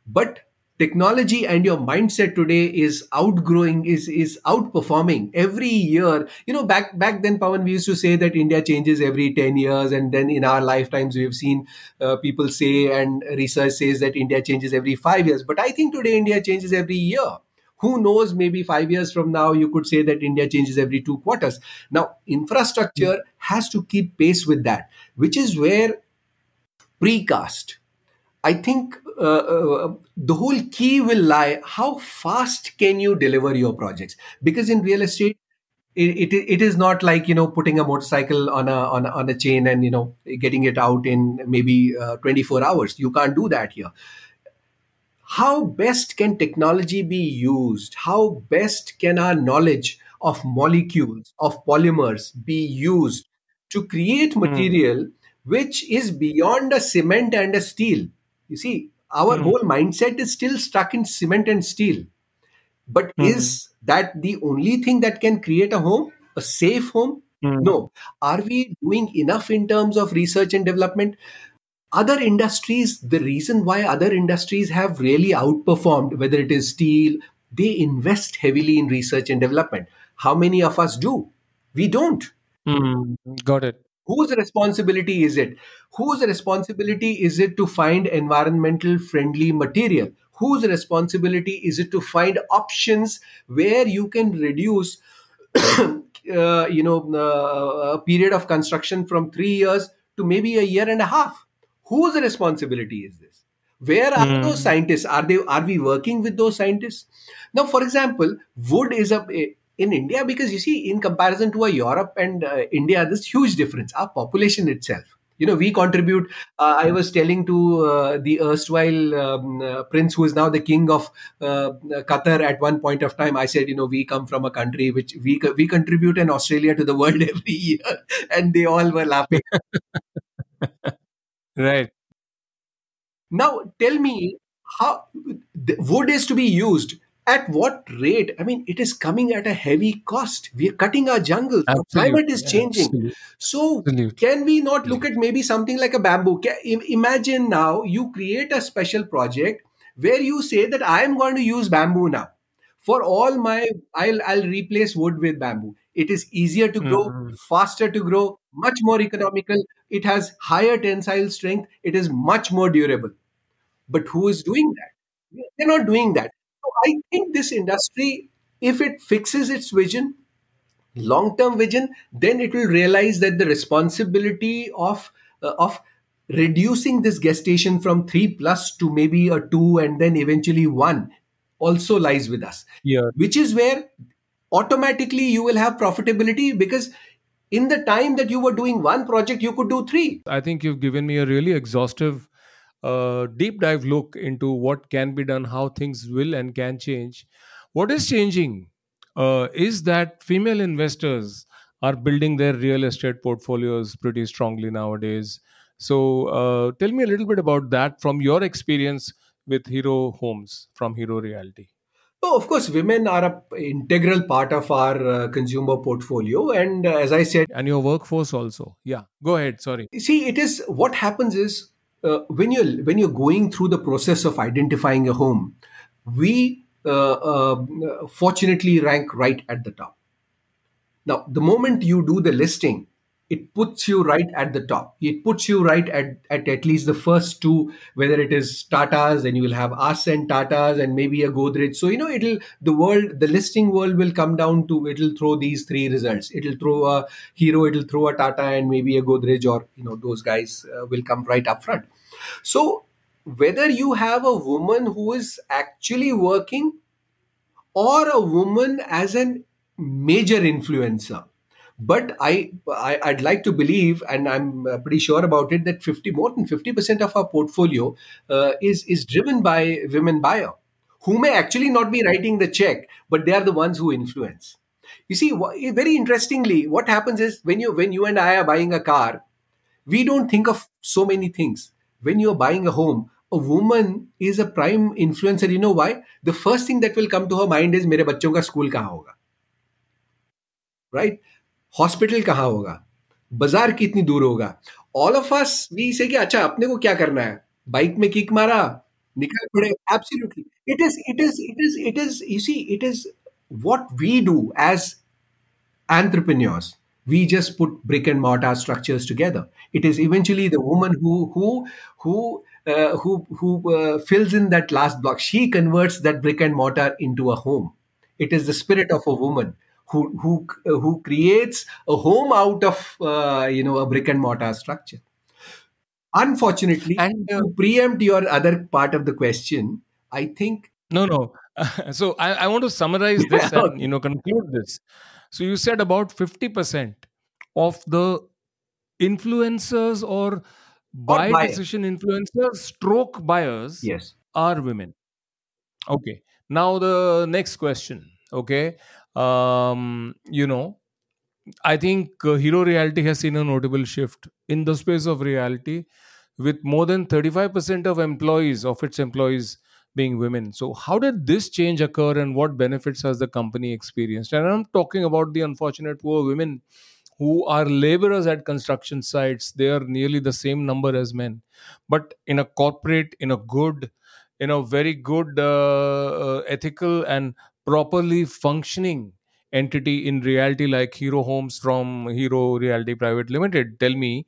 But technology and your mindset today is outgrowing, is outperforming every year. Back then, Pavan, we used to say that India changes every 10 years. And then in our lifetimes, we have seen people say, and research says, that India changes every 5 years. But I think today India changes every year. Who knows, maybe 5 years from now, you could say that India changes every 2 quarters. Now, infrastructure has to keep pace with that, which is where precast, I think the whole key will lie. How fast can you deliver your projects? Because in real estate, it is not like, putting a motorcycle on a chain and, getting it out in maybe 24 hours. You can't do that here. How best can technology be used? How best can our knowledge of molecules, of polymers be used to create material which is beyond a cement and a steel? You see, our whole mindset is still stuck in cement and steel. But is that the only thing that can create a home, a safe home? No. Are we doing enough in terms of research and development? Other industries, the reason why other industries have really outperformed, whether it is steel, they invest heavily in research and development. How many of us do? We don't. Got it. Whose responsibility is it? Whose responsibility is it to find environmental friendly material? Whose responsibility is it to find options where you can reduce a period of construction from 3 years to maybe a year and a half? Whose responsibility is this? Where are those scientists? Are we working with those scientists? Now, for example, wood is in India, because you see, in comparison to Europe and India, there's huge difference. Our population itself. You know, we contribute, I was telling to the erstwhile prince, who is now the king of Qatar at one point of time, I said, we come from a country which we contribute in Australia to the world every year. And they all were laughing. Right. Now, tell me, how wood is to be used. At what rate? I mean, it is coming at a heavy cost. We are cutting our jungles. The climate is changing. Absolutely. So can we not look at maybe something like a bamboo? Imagine now you create a special project where you say that I am going to use bamboo now. For all my, I'll replace wood with bamboo. It is easier to grow, faster to grow, much more economical. It has higher tensile strength. It is much more durable. But who is doing that? They're not doing that. I think this industry, if it fixes its vision, long-term vision, then it will realize that the responsibility of reducing this gestation from 3+ to maybe a 2 and then eventually 1 also lies with us. Yeah. Which is where automatically you will have profitability, because in the time that you were doing one project, you could do 3. I think you've given me a really exhaustive deep dive look into what can be done, how things will and can change. What is changing is that female investors are building their real estate portfolios pretty strongly nowadays. So tell me a little bit about that from your experience with Hero Homes, from Hero Realty. Oh, of course, women are an integral part of our consumer portfolio. And as I said... And your workforce also. Yeah, go ahead. Sorry. See, it is what happens is, when you're going through the process of identifying a home, we fortunately rank right at the top. Now, the moment you do the listing, it puts you right at the top. It puts you right at least the first two, whether it is Tata's, and you will have us and Tata's and maybe a Godrej. So, the listing world will come down to, it'll throw these 3 results. It'll throw a Hero, it'll throw a Tata, and maybe a Godrej, or, those guys will come right up front. So whether you have a woman who is actually working or a woman as a major influencer, but I'd like to believe, and I'm pretty sure about it, that more than 50% of our portfolio is driven by women buyer, who may actually not be writing the check, but they are the ones who influence. You see, very interestingly, what happens is when you and I are buying a car, we don't think of so many things. When you're buying a home, a woman is a prime influencer. You know why? The first thing that will come to her mind is, mere bachchon ka school kahan hoga? Right? Hospital कहाँ होगा, बाजार कितनी दूर होगा. All of us we से कि अच्छा अपने को क्या करना है, बाइक में किक मारा निकल पड़े. Absolutely it is you see it is what we do as entrepreneurs. We just put brick and mortar structures together. It is eventually the woman who fills in that last block. She converts that brick and mortar into a home. It is the spirit of a woman who creates a home out of a brick and mortar structure. Unfortunately, and to preempt your other part of the question, I think no. So I want to summarize this and conclude this. So you said about 50% of the influencers or buy decision influencers, stroke buyers, yes, are women. Okay. Now the next question. Okay. I think Hero Realty has seen a notable shift in the space of reality. with more than 35% of its employees being women. So how did this change occur and what benefits has the company experienced? And I'm talking about the unfortunate poor women who are laborers at construction sites. They are nearly the same number as men. But in a corporate, in a very good ethical and properly functioning entity in reality like Hero Homes from Hero Realty Private Limited, tell me,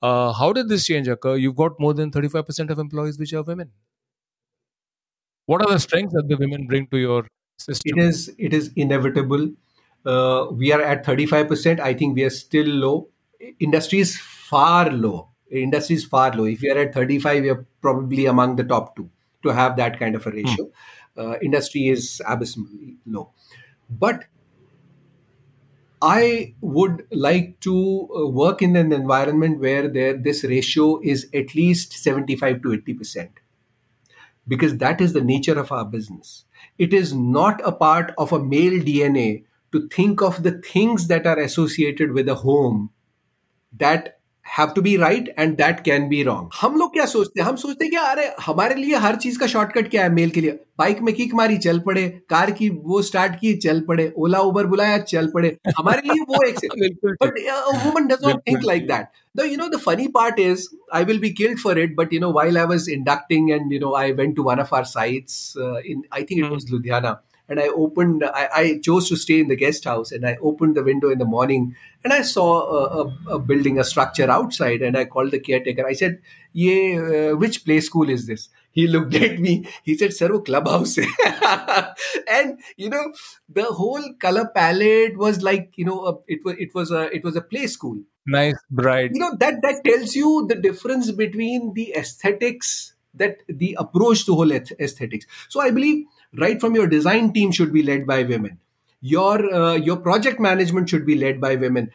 how did this change occur? You've got more than 35% of employees which are women. What are the strengths that the women bring to your system? It is inevitable. We are at 35%. I think we are still low. Industry is far low. If we are at 35, we are probably among the top two to have that kind of a ratio. Industry is abysmally low. But I would like to work in an environment where this ratio is at least 75 to 80%, because that is the nature of our business. It is not a part of a male DNA to think of the things that are associated with a home that have to be right and that can be wrong. हम लोग क्या सोचते हैं? हम सोचते हैं कि अरे हमारे लिए हर चीज का शॉर्टकट क्या है मेल के लिए? बाइक में किक मारी चल पड़े, कार की वो स्टार्ट की चल पड़े, ओला उबर बुलाया चल पड़े. हमारे लिए वो accept. But a woman does not think like that. Though, the funny part is, I will be killed for it, but while I was inducting and I went to one of our sites in, I think it was Ludhiana, and I chose to stay in the guest house, and I opened the window in the morning and I saw a building, a structure outside, and I called the caretaker. I said, which play school is this? He looked at me. He said, sir, wo clubhouse. And, the whole color palette was like, it was a play school. Nice, bright. That tells you the difference between the aesthetics, that the approach to whole aesthetics. So I believe, right from your design team should be led by women. Your project management should be led by women.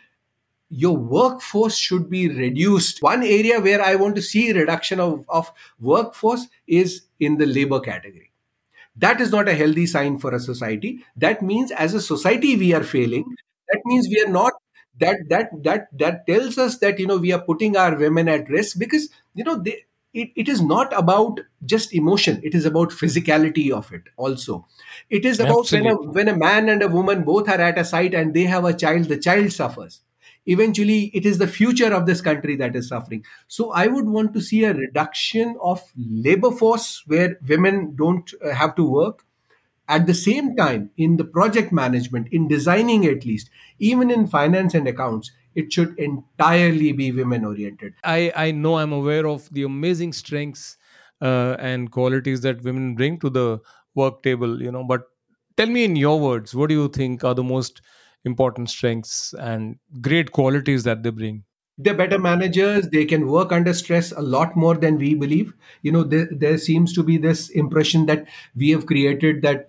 Your workforce should be reduced. One area where I want to see reduction of workforce is in the labor category. That is not a healthy sign for a society. That means as a society we are failing. That means we are not. That tells us that we are putting our women at risk, because It is not about just emotion. It is about physicality of it also. It is about when a man and a woman both are at a site and they have a child, the child suffers. Eventually, it is the future of this country that is suffering. So I would want to see a reduction of labor force where women don't have to work. At the same time, in the project management, in designing at least, even in finance and accounts, it should entirely be women-oriented. I know, I'm aware of the amazing strengths and qualities that women bring to the work table, But tell me in your words, what do you think are the most important strengths and great qualities that they bring? They're better managers. They can work under stress a lot more than we believe. There seems to be this impression that we have created that,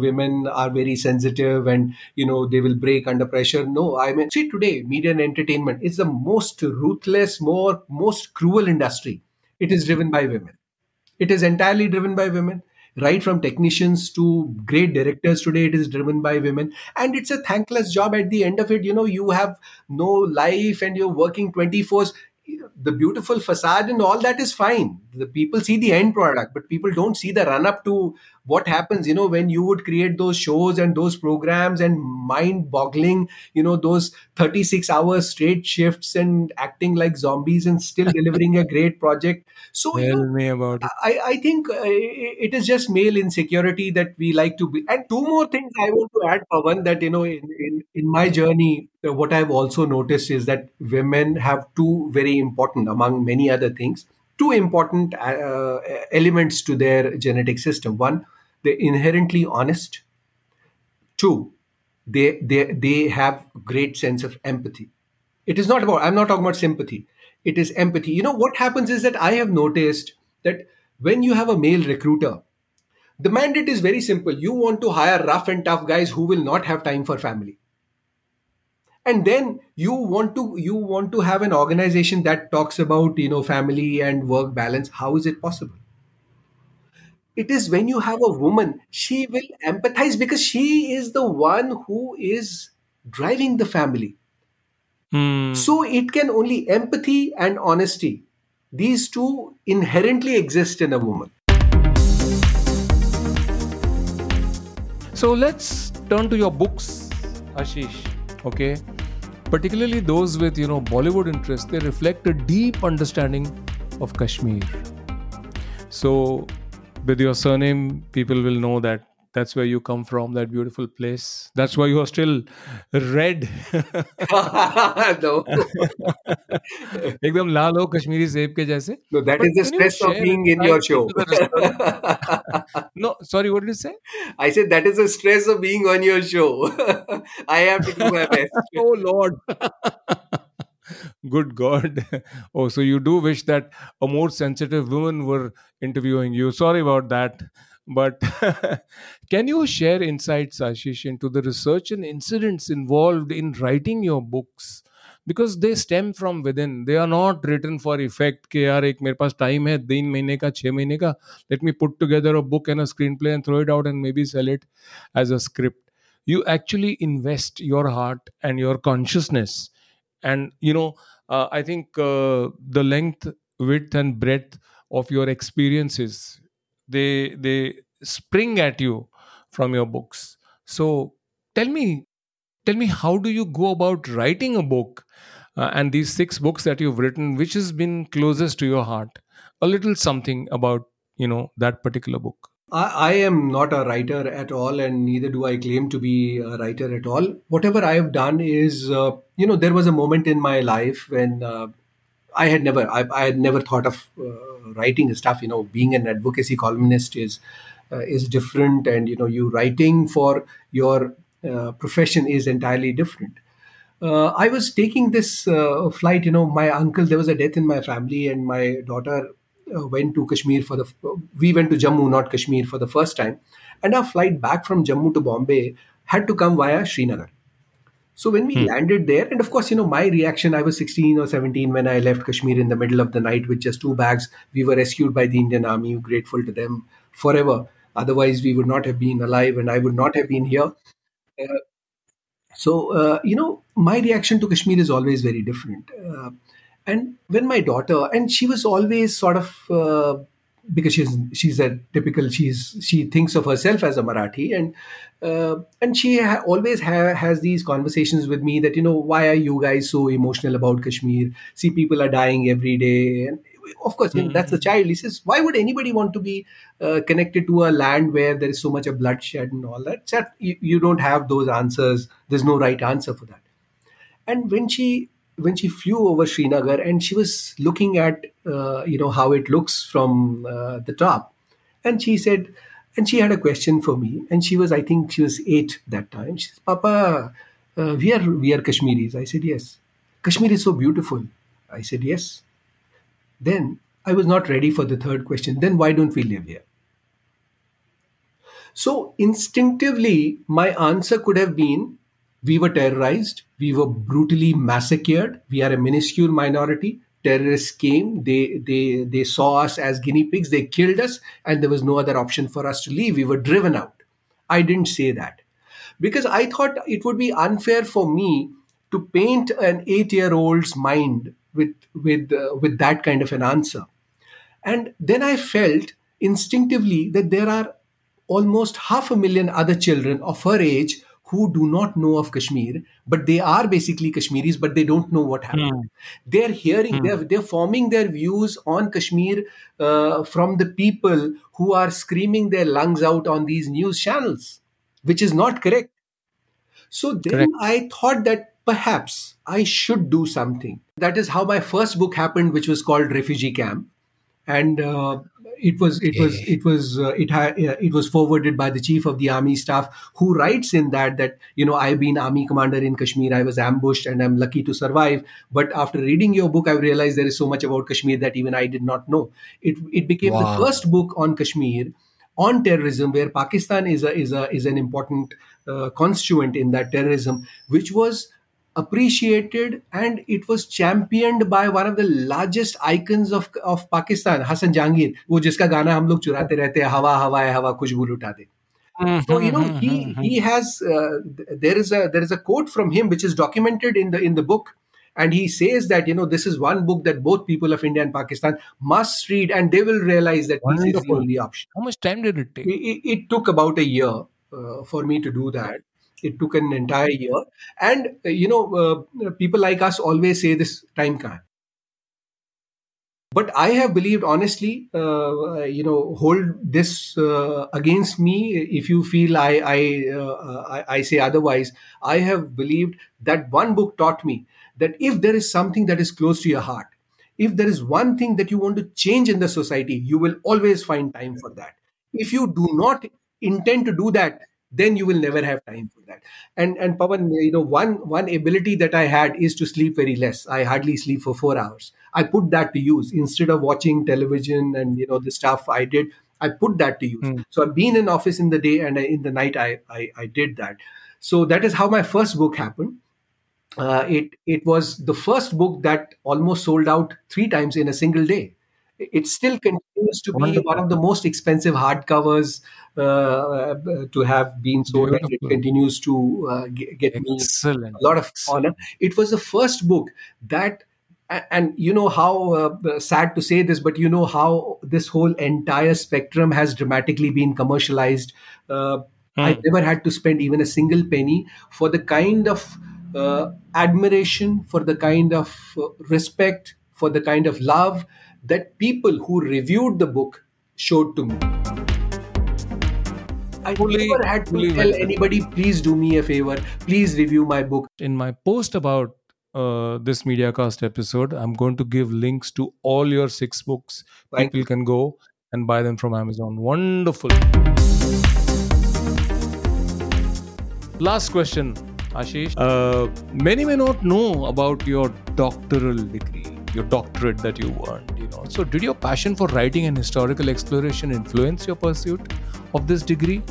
women are very sensitive and, they will break under pressure. No, see, today, media and entertainment is the most ruthless, most cruel industry. It is driven by women. It is entirely driven by women. Right from technicians to great directors today, it is driven by women. And it's a thankless job at the end of it. You have no life and you're working 24/7. The beautiful facade and all that is fine. The people see the end product, but people don't see the run-up to what happens, when you would create those shows and those programs and mind-boggling, those 36-hour straight shifts and acting like zombies and still delivering a great project. So, tell me about it. I think it is just male insecurity that we like to be. And two more things I want to add, Pavan, that, in my journey, what I've also noticed is that women have two very important, among many other things, two important elements to their genetic system. One, they're inherently honest. Two, they have great sense of empathy. It is not about, I'm not talking about sympathy. It is empathy. What happens is that I have noticed that when you have a male recruiter, the mandate is very simple. You want to hire rough and tough guys who will not have time for family. And then you want to have an organization that talks about, family and work balance. How is it possible? It is when you have a woman, she will empathize because she is the one who is driving the family. So it can only empathy and honesty These two inherently exist in a woman. So let's turn to your books, Ashish, okay? Particularly those with, Bollywood interest, they reflect a deep understanding of Kashmir. So with your surname, people will know that that's where you come from, that beautiful place. That's why you are still red. No. Ekdam lal ho Kashmiri zeb ke jaise. No, that is the stress of being in your show. No, sorry, what did you say? I said that is the stress of being on your show. I have to do my best. Oh Lord. Good God. Oh, so you do wish that a more sensitive woman were interviewing you. Sorry about that. But can you share insights, Ashish, into the research and incidents involved in writing your books? Because they stem from within. They are not written for effect. Ke yaar ek mere paas time hai, 3 mahine ka, 6 mahine ka. Let me put together a book and a screenplay and throw it out and maybe sell it as a script. You actually invest your heart and your consciousness. And, I think the length, width and breadth of your experiences, they spring at you from your books. So tell me, how do you go about writing a book and these 6 books that you've written, which has been closest to your heart? A little something about, that particular book. I am not a writer at all, and neither do I claim to be a writer at all. Whatever I have done is, there was a moment in my life when I had never thought of writing stuff. Being an advocacy columnist is different, and you writing for your profession is entirely different. I was taking this flight. My uncle, there was a death in my family, and my daughter went to Kashmir we went to Jammu, not Kashmir, for the first time, and our flight back from Jammu to Bombay had to come via Srinagar. So when we landed there, and of course, my reaction, I was 16 or 17 when I left Kashmir in the middle of the night with just 2 bags. We were rescued by the Indian Army, grateful to them forever. Otherwise, we would not have been alive and I would not have been here. My reaction to Kashmir is always very different. And when my daughter, and she was always sort of, because she thinks of herself as a Marathi, and she always has these conversations with me that, why are you guys so emotional about Kashmir? See, people are dying every day. And of course, that's the child. He says, why would anybody want to be connected to a land where there is so much of bloodshed and all that? Except you don't have those answers. There's no right answer for that. And when she flew over Srinagar and she was looking at, how it looks from the top. And she said, and she had a question for me. And she was 8 that time. She says, Papa, we are Kashmiris. I said, yes. Kashmir is so beautiful. I said, yes. Then I was not ready for the third question. Then why don't we live here? So instinctively, my answer could have been, we were terrorized. We were brutally massacred. We are a minuscule minority. Terrorists came. They saw us as guinea pigs. They killed us, and there was no other option for us to leave. We were driven out. I didn't say that because I thought it would be unfair for me to paint an 8-year-old's mind with that kind of an answer. And then I felt instinctively that there are almost 500,000 other children of her age who do not know of Kashmir, but they are basically Kashmiris, but they don't know what happened. They're hearing, they're forming their views on Kashmir from the people who are screaming their lungs out on these news channels, which is not correct. So then I thought that perhaps I should do something. That is how my first book happened, which was called Refugee Camp. And it was forwarded by the chief of the army staff, who writes in that I've been army commander in Kashmir. I was ambushed and I'm lucky to survive. But after reading your book, I realized there is so much about Kashmir that even I did not know. It became the first book on Kashmir, on terrorism, where Pakistan is an important constituent in that terrorism, which was appreciated, and it was championed by one of the largest icons of Pakistan, Hassan Jahangir, wo jiska gaana hum log churate rehte hain, hawa hawa hai hawa kuch bol uta de. So he has there is a quote from him which is documented in the book, And he says that, you know, this is one book that both people of India and Pakistan must read, and they will realize that this is the only option. How much time did it take? It took about a year for me to do that. It took an entire year. And, you know, people like us always say this time can't. But I have believed, honestly, you know, hold this against me if you feel I say otherwise. I have believed that one book taught me that if there is something that is close to your heart, if there is one thing that you want to change in the society, you will always find time for that. If you do not intend to do that, then you will never have time for that. And Pavan, you know, one ability that I had is to sleep very less. I hardly sleep for 4 hours. I put that to use instead of watching television and, you know, the stuff I did. I put that to use. So I've been in office in the day, and in the night I did that. So that is how my first book happened. It was the first book that almost sold out 3 times in a single day. It still continues to be one of the most expensive hardcovers to have been sold. Beautiful. And it continues to get me a lot of honor. It was the first book that, and you know how sad to say this, but you know how this whole entire spectrum has dramatically been commercialized. I never had to spend even a single penny for the kind of admiration, for the kind of respect, for the kind of love that people who reviewed the book showed to me. I never had to tell anybody, please do me a favor, please review my book. In my post about this MediaCast episode, I'm going to give links to all your 6 books. Thank people you. Can go and buy them from Amazon. Wonderful. Last question, Ashish. Many may not know about your doctoral degree, your doctorate that you earned, you know. So did your passion for writing and historical exploration influence your pursuit of this degree?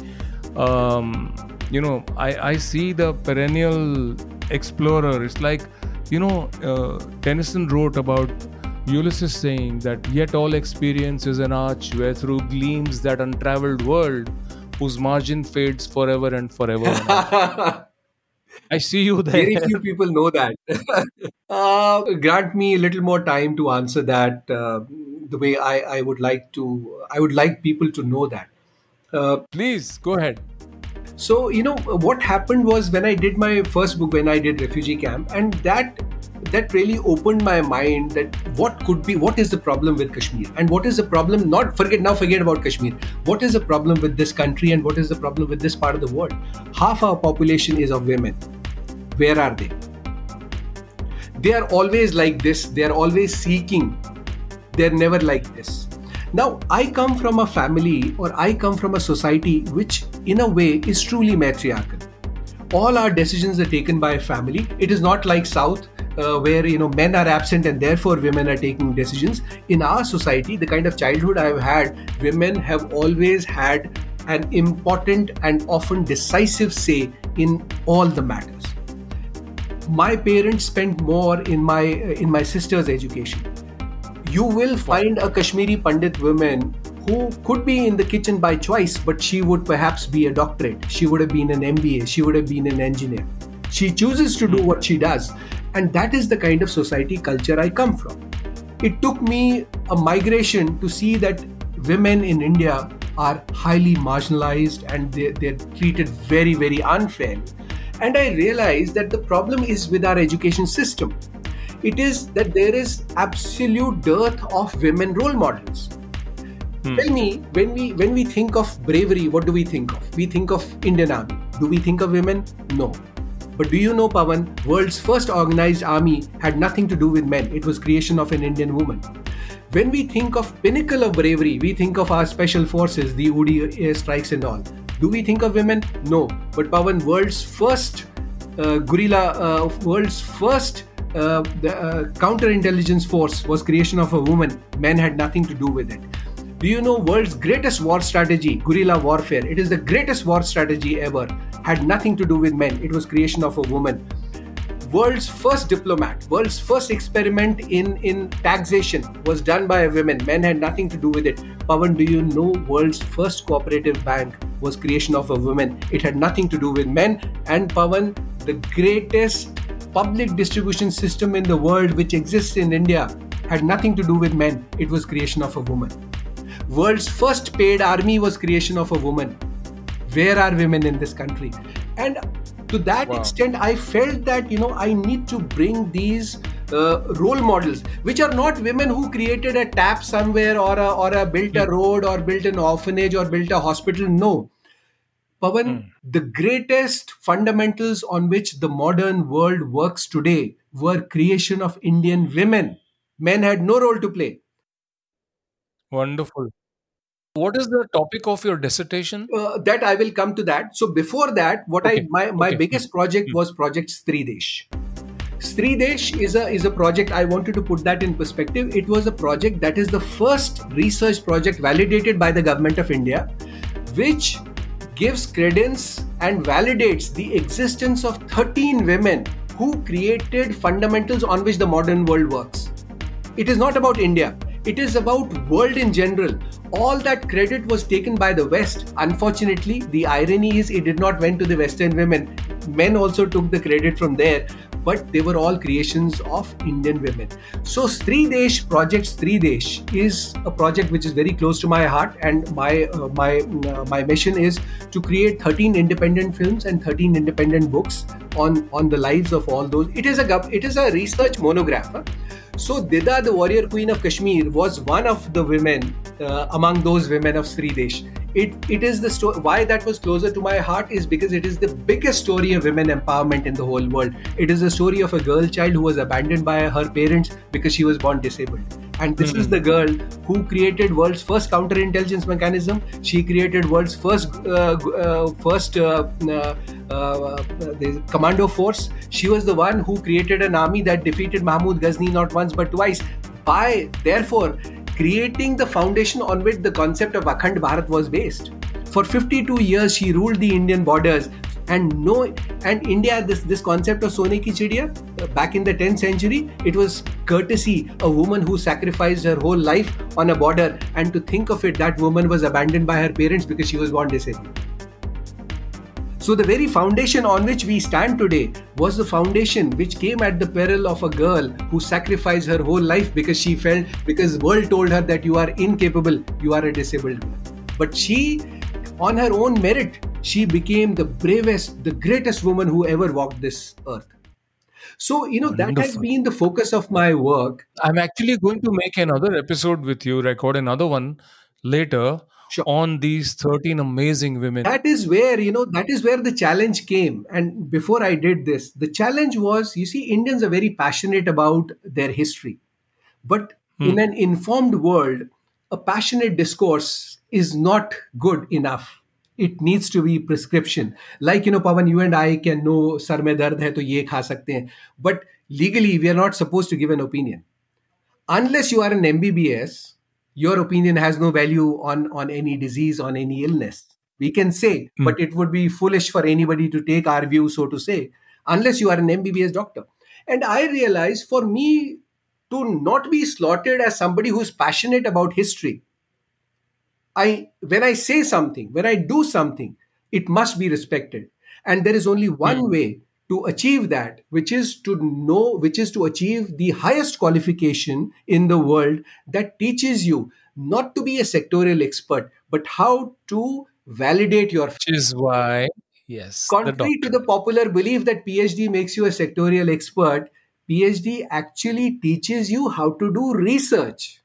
You know, I see the perennial explorer. It's like, you know, Tennyson wrote about Ulysses saying that yet all experience is an arch where through gleams that untraveled world whose margin fades forever and forever. I see you there. Very few people know that. Grant me a little more time to answer that the way I would like to. I would like people to know that. Please, go ahead. So, you know, what happened was when I did my first book, when I did Refugee Camp, and that really opened my mind that what is the problem with Kashmir, and what is the problem, forget about Kashmir, what is the problem with this country, and what is the problem with this part of the world? Half our population is of women. Where are they? They are always like this. They are always seeking. They are never like this. Now, I come from a family, or I come from a society which in a way is truly matriarchal. All our decisions are taken by family. It is not like South, where, you know, men are absent and therefore women are taking decisions. In our society, the kind of childhood I have had, women have always had an important and often decisive say in all the matters. My parents spent more in my sister's education. You will find a Kashmiri Pandit woman who could be in the kitchen by choice, but she would perhaps be a doctorate. She would have been an MBA. She would have been an engineer. She chooses to do what she does. And that is the kind of society culture I come from. It took me a migration to see that women in India are highly marginalized and they're treated very, very unfairly. And I realized that the problem is with our education system. It is that there is absolute dearth of women role models. Tell me, when we think of bravery, what do we think of? We think of Indian Army. Do we think of women? No. But do you know, Pavan, world's first organized army had nothing to do with men. It was creation of an Indian woman. When we think of pinnacle of bravery, we think of our special forces, the Udi airstrikes and all. Do we think of women? No. But Pavan, world's first counterintelligence force was creation of a woman. Men had nothing to do with it. Do you know world's greatest war strategy, guerrilla warfare? It is the greatest war strategy ever. Had nothing to do with men. It was creation of a woman. World's first diplomat, world's first experiment in taxation was done by a woman. Men had nothing to do with it. Pavan, do you know world's first cooperative bank was creation of a woman? It had nothing to do with men. And Pavan, the greatest public distribution system in the world which exists in India had nothing to do with men. It was creation of a woman. World's first paid army was creation of a woman. Where are women in this country? And to that extent, I felt that, I need to bring these role models, which are not women who created a tap somewhere or built a road or built an orphanage or built a hospital. No. Pavan, the greatest fundamentals on which the modern world works today were creation of Indian women. Men had no role to play. Wonderful. What is the topic of your dissertation? That I will come to that. So before that, my biggest project was Project Stridesh. Stridesh is a project, I wanted to put that in perspective. It was a project that is the first research project validated by the government of India, which gives credence and validates the existence of 13 women who created fundamentals on which the modern world works. It is not about India. It is about world in general. All that credit was taken by the West. Unfortunately, the irony is it did not went to the Western women. Men also took the credit from there, but they were all creations of Indian women. So Stridesh, Project Stridesh is a project which is very close to my heart, and my mission is to create 13 independent films and 13 independent books on the lives of all those. It is a research monograph. So Dida, the warrior queen of Kashmir, was one of the women among those women of Stridesh. It is the story. Why that was closer to my heart is because it is the biggest story of women empowerment in the whole world. It is the story of a girl child who was abandoned by her parents because she was born disabled. And this is the girl who created world's first counterintelligence mechanism. She created world's first commando force. She was the one who created an army that defeated Mahmood Ghazni not once but twice. By therefore creating the foundation on which the concept of Akhand Bharat was based. For 52 years she ruled the Indian borders. And India, this concept of Sone ki Chidiya, back in the 10th century, it was courtesy, a woman who sacrificed her whole life on a border, and to think of it, that woman was abandoned by her parents because she was born disabled. So the very foundation on which we stand today was the foundation which came at the peril of a girl who sacrificed her whole life because the world told her that you are incapable, you are a disabled girl. But she, on her own merit, she became the bravest, the greatest woman who ever walked this earth. So, Wonderful. That has been the focus of my work. I'm actually going to make another episode with you, record another one later on these 13 amazing women. That is where the challenge came. And before I did this, the challenge was, Indians are very passionate about their history. But in an informed world, a passionate discourse is not good enough. It needs to be prescription. Like, Pavan, you and I can know, sar mein dard hai, to ye kha sakte hain. But legally, we are not supposed to give an opinion. Unless you are an MBBS, your opinion has no value on any disease, on any illness. We can say, but it would be foolish for anybody to take our view, so to say, unless you are an MBBS doctor. And I realized, for me to not be slotted as somebody who's passionate about history, when I say something, when I do something, it must be respected. And there is only one way to achieve that, which is to achieve the highest qualification in the world that teaches you not to be a sectorial expert, but how to validate your... Which is why, yes. Contrary to the popular belief that PhD makes you a sectorial expert, PhD actually teaches you how to do research.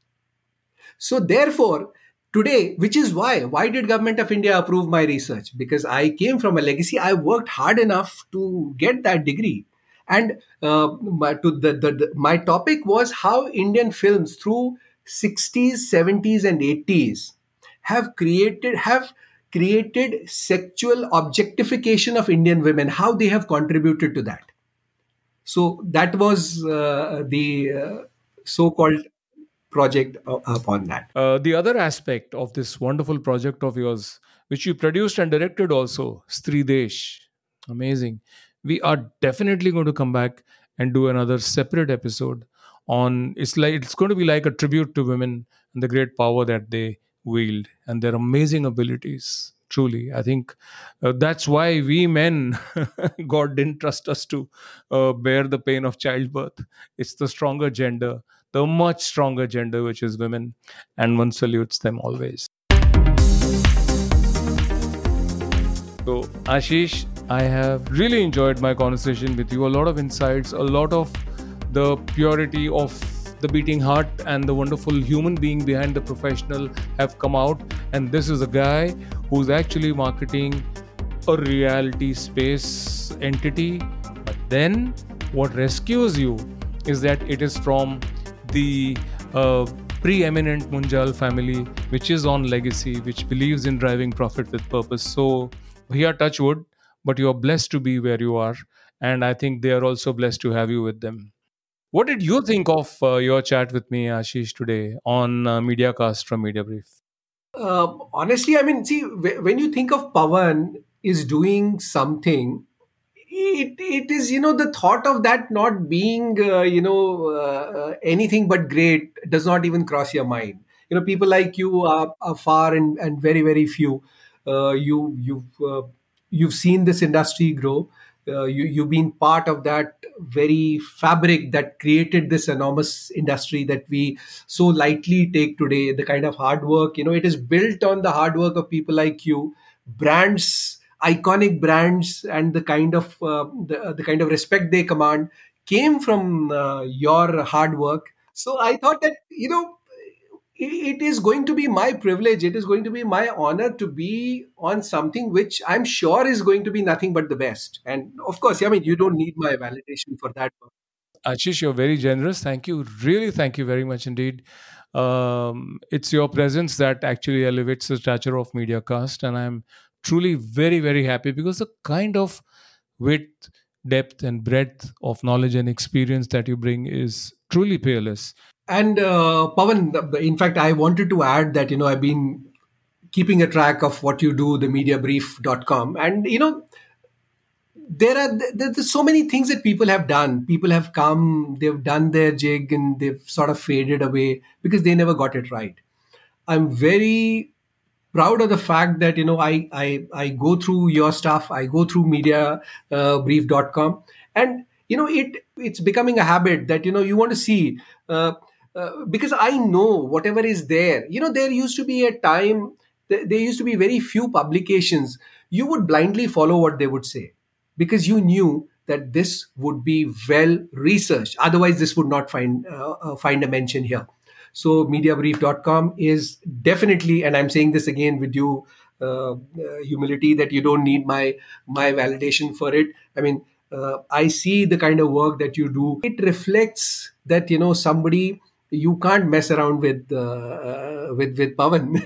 So therefore... Today, which is why did Government of India approve my research? Because I came from a legacy. I worked hard enough to get that degree. And my topic was how Indian films through 60s, 70s and 80s have created sexual objectification of Indian women, how they have contributed to that. So that was the so-called project upon that. The other aspect of this wonderful project of yours, which you produced and directed also, Stridesh, amazing. We are definitely going to come back and do another separate episode on, it's going to be like a tribute to women and the great power that they wield and their amazing abilities. truly. I think that's why we men, God didn't trust us to bear the pain of childbirth. It's the stronger gender, the much stronger gender, which is women. And one salutes them always. So, Ashish, I have really enjoyed my conversation with you. A lot of insights, a lot of the purity of the beating heart and the wonderful human being behind the professional have come out. And this is a guy who's actually marketing a reality space entity. But then what rescues you is that it is from the preeminent Munjal family, which is on legacy, which believes in driving profit with purpose. So, bhaiya, touch wood, but you are blessed to be where you are. And I think they are also blessed to have you with them. What did you think of your chat with me, Ashish, today on MediaCast from MediaBrief? Honestly, I mean, see, when you think of Pavan is doing something, it is, you know, the thought of that not being, anything but great does not even cross your mind. You know, people like you are far and very, very few. You've seen this industry grow. You've been part of that very fabric that created this enormous industry that we so lightly take today, the kind of hard work. You know, it is built on the hard work of people like you, brands, iconic brands, and the kind of the kind of respect they command came from your hard work. So I thought that, you know, it is going to be my privilege, it is going to be my honor to be on something which I'm sure is going to be nothing but the best. And of course, I mean, you don't need my validation for that. Ashish, you're very generous. Thank you. Really, thank you very much indeed. It's your presence that actually elevates the stature of MediaCast. And I'm truly very, very happy because the kind of width, depth and breadth of knowledge and experience that you bring is truly peerless. And Pavan, in fact, I wanted to add that, you know, I've been keeping a track of what you do, the MediaBrief.com. And, you know, there's so many things that people have done. People have come, they've done their jig and they've sort of faded away because they never got it right. I'm very proud of the fact that, you know, I go through your stuff. I go through MediaBrief.com and, you know, it's becoming a habit that, you know, you want to see. Because I know whatever is there, you know, there used to be a time, there used to be very few publications. You would blindly follow what they would say because you knew that this would be well researched. Otherwise, this would not find a mention here. So MediaBrief.com is definitely, and I'm saying this again with due humility, that you don't need my validation for it. I mean, I see the kind of work that you do. It reflects that, you know, somebody you can't mess around with Pavan.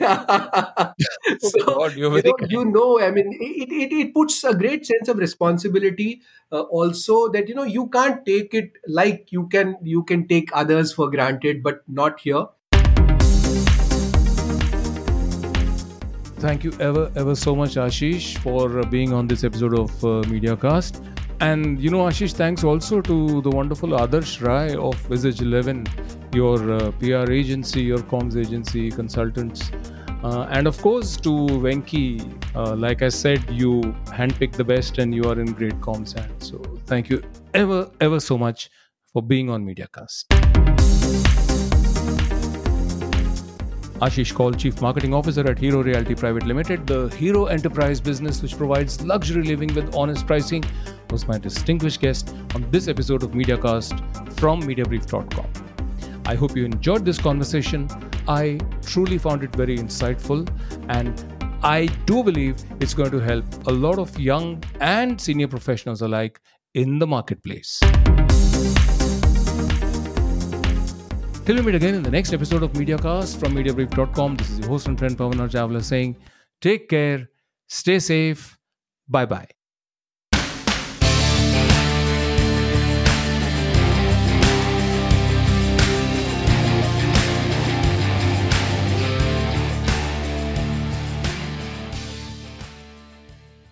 So, you know, I mean, it puts a great sense of responsibility also that, you know, you can't take it like you can take others for granted, but not here. Thank you ever so much, Ashish, for being on this episode of MediaCast. And, you know, Ashish, thanks also to the wonderful Adarsh Rai of Visage 11, your PR agency, your comms agency, consultants. And of course, to Venki, like I said, you handpick the best and you are in great comms hands. So thank you ever so much for being on MediaCast. Ashish Kaul, Chief Marketing Officer at Hero Realty Private Limited, the Hero Enterprise business which provides luxury living with honest pricing, was my distinguished guest on this episode of MediaCast from MediaBrief.com. I hope you enjoyed this conversation. I truly found it very insightful and I do believe it's going to help a lot of young and senior professionals alike in the marketplace. Till we meet again in the next episode of MediaCast from MediaBrief.com, this is your host and friend Pavan R Chawla saying, take care, stay safe, bye-bye.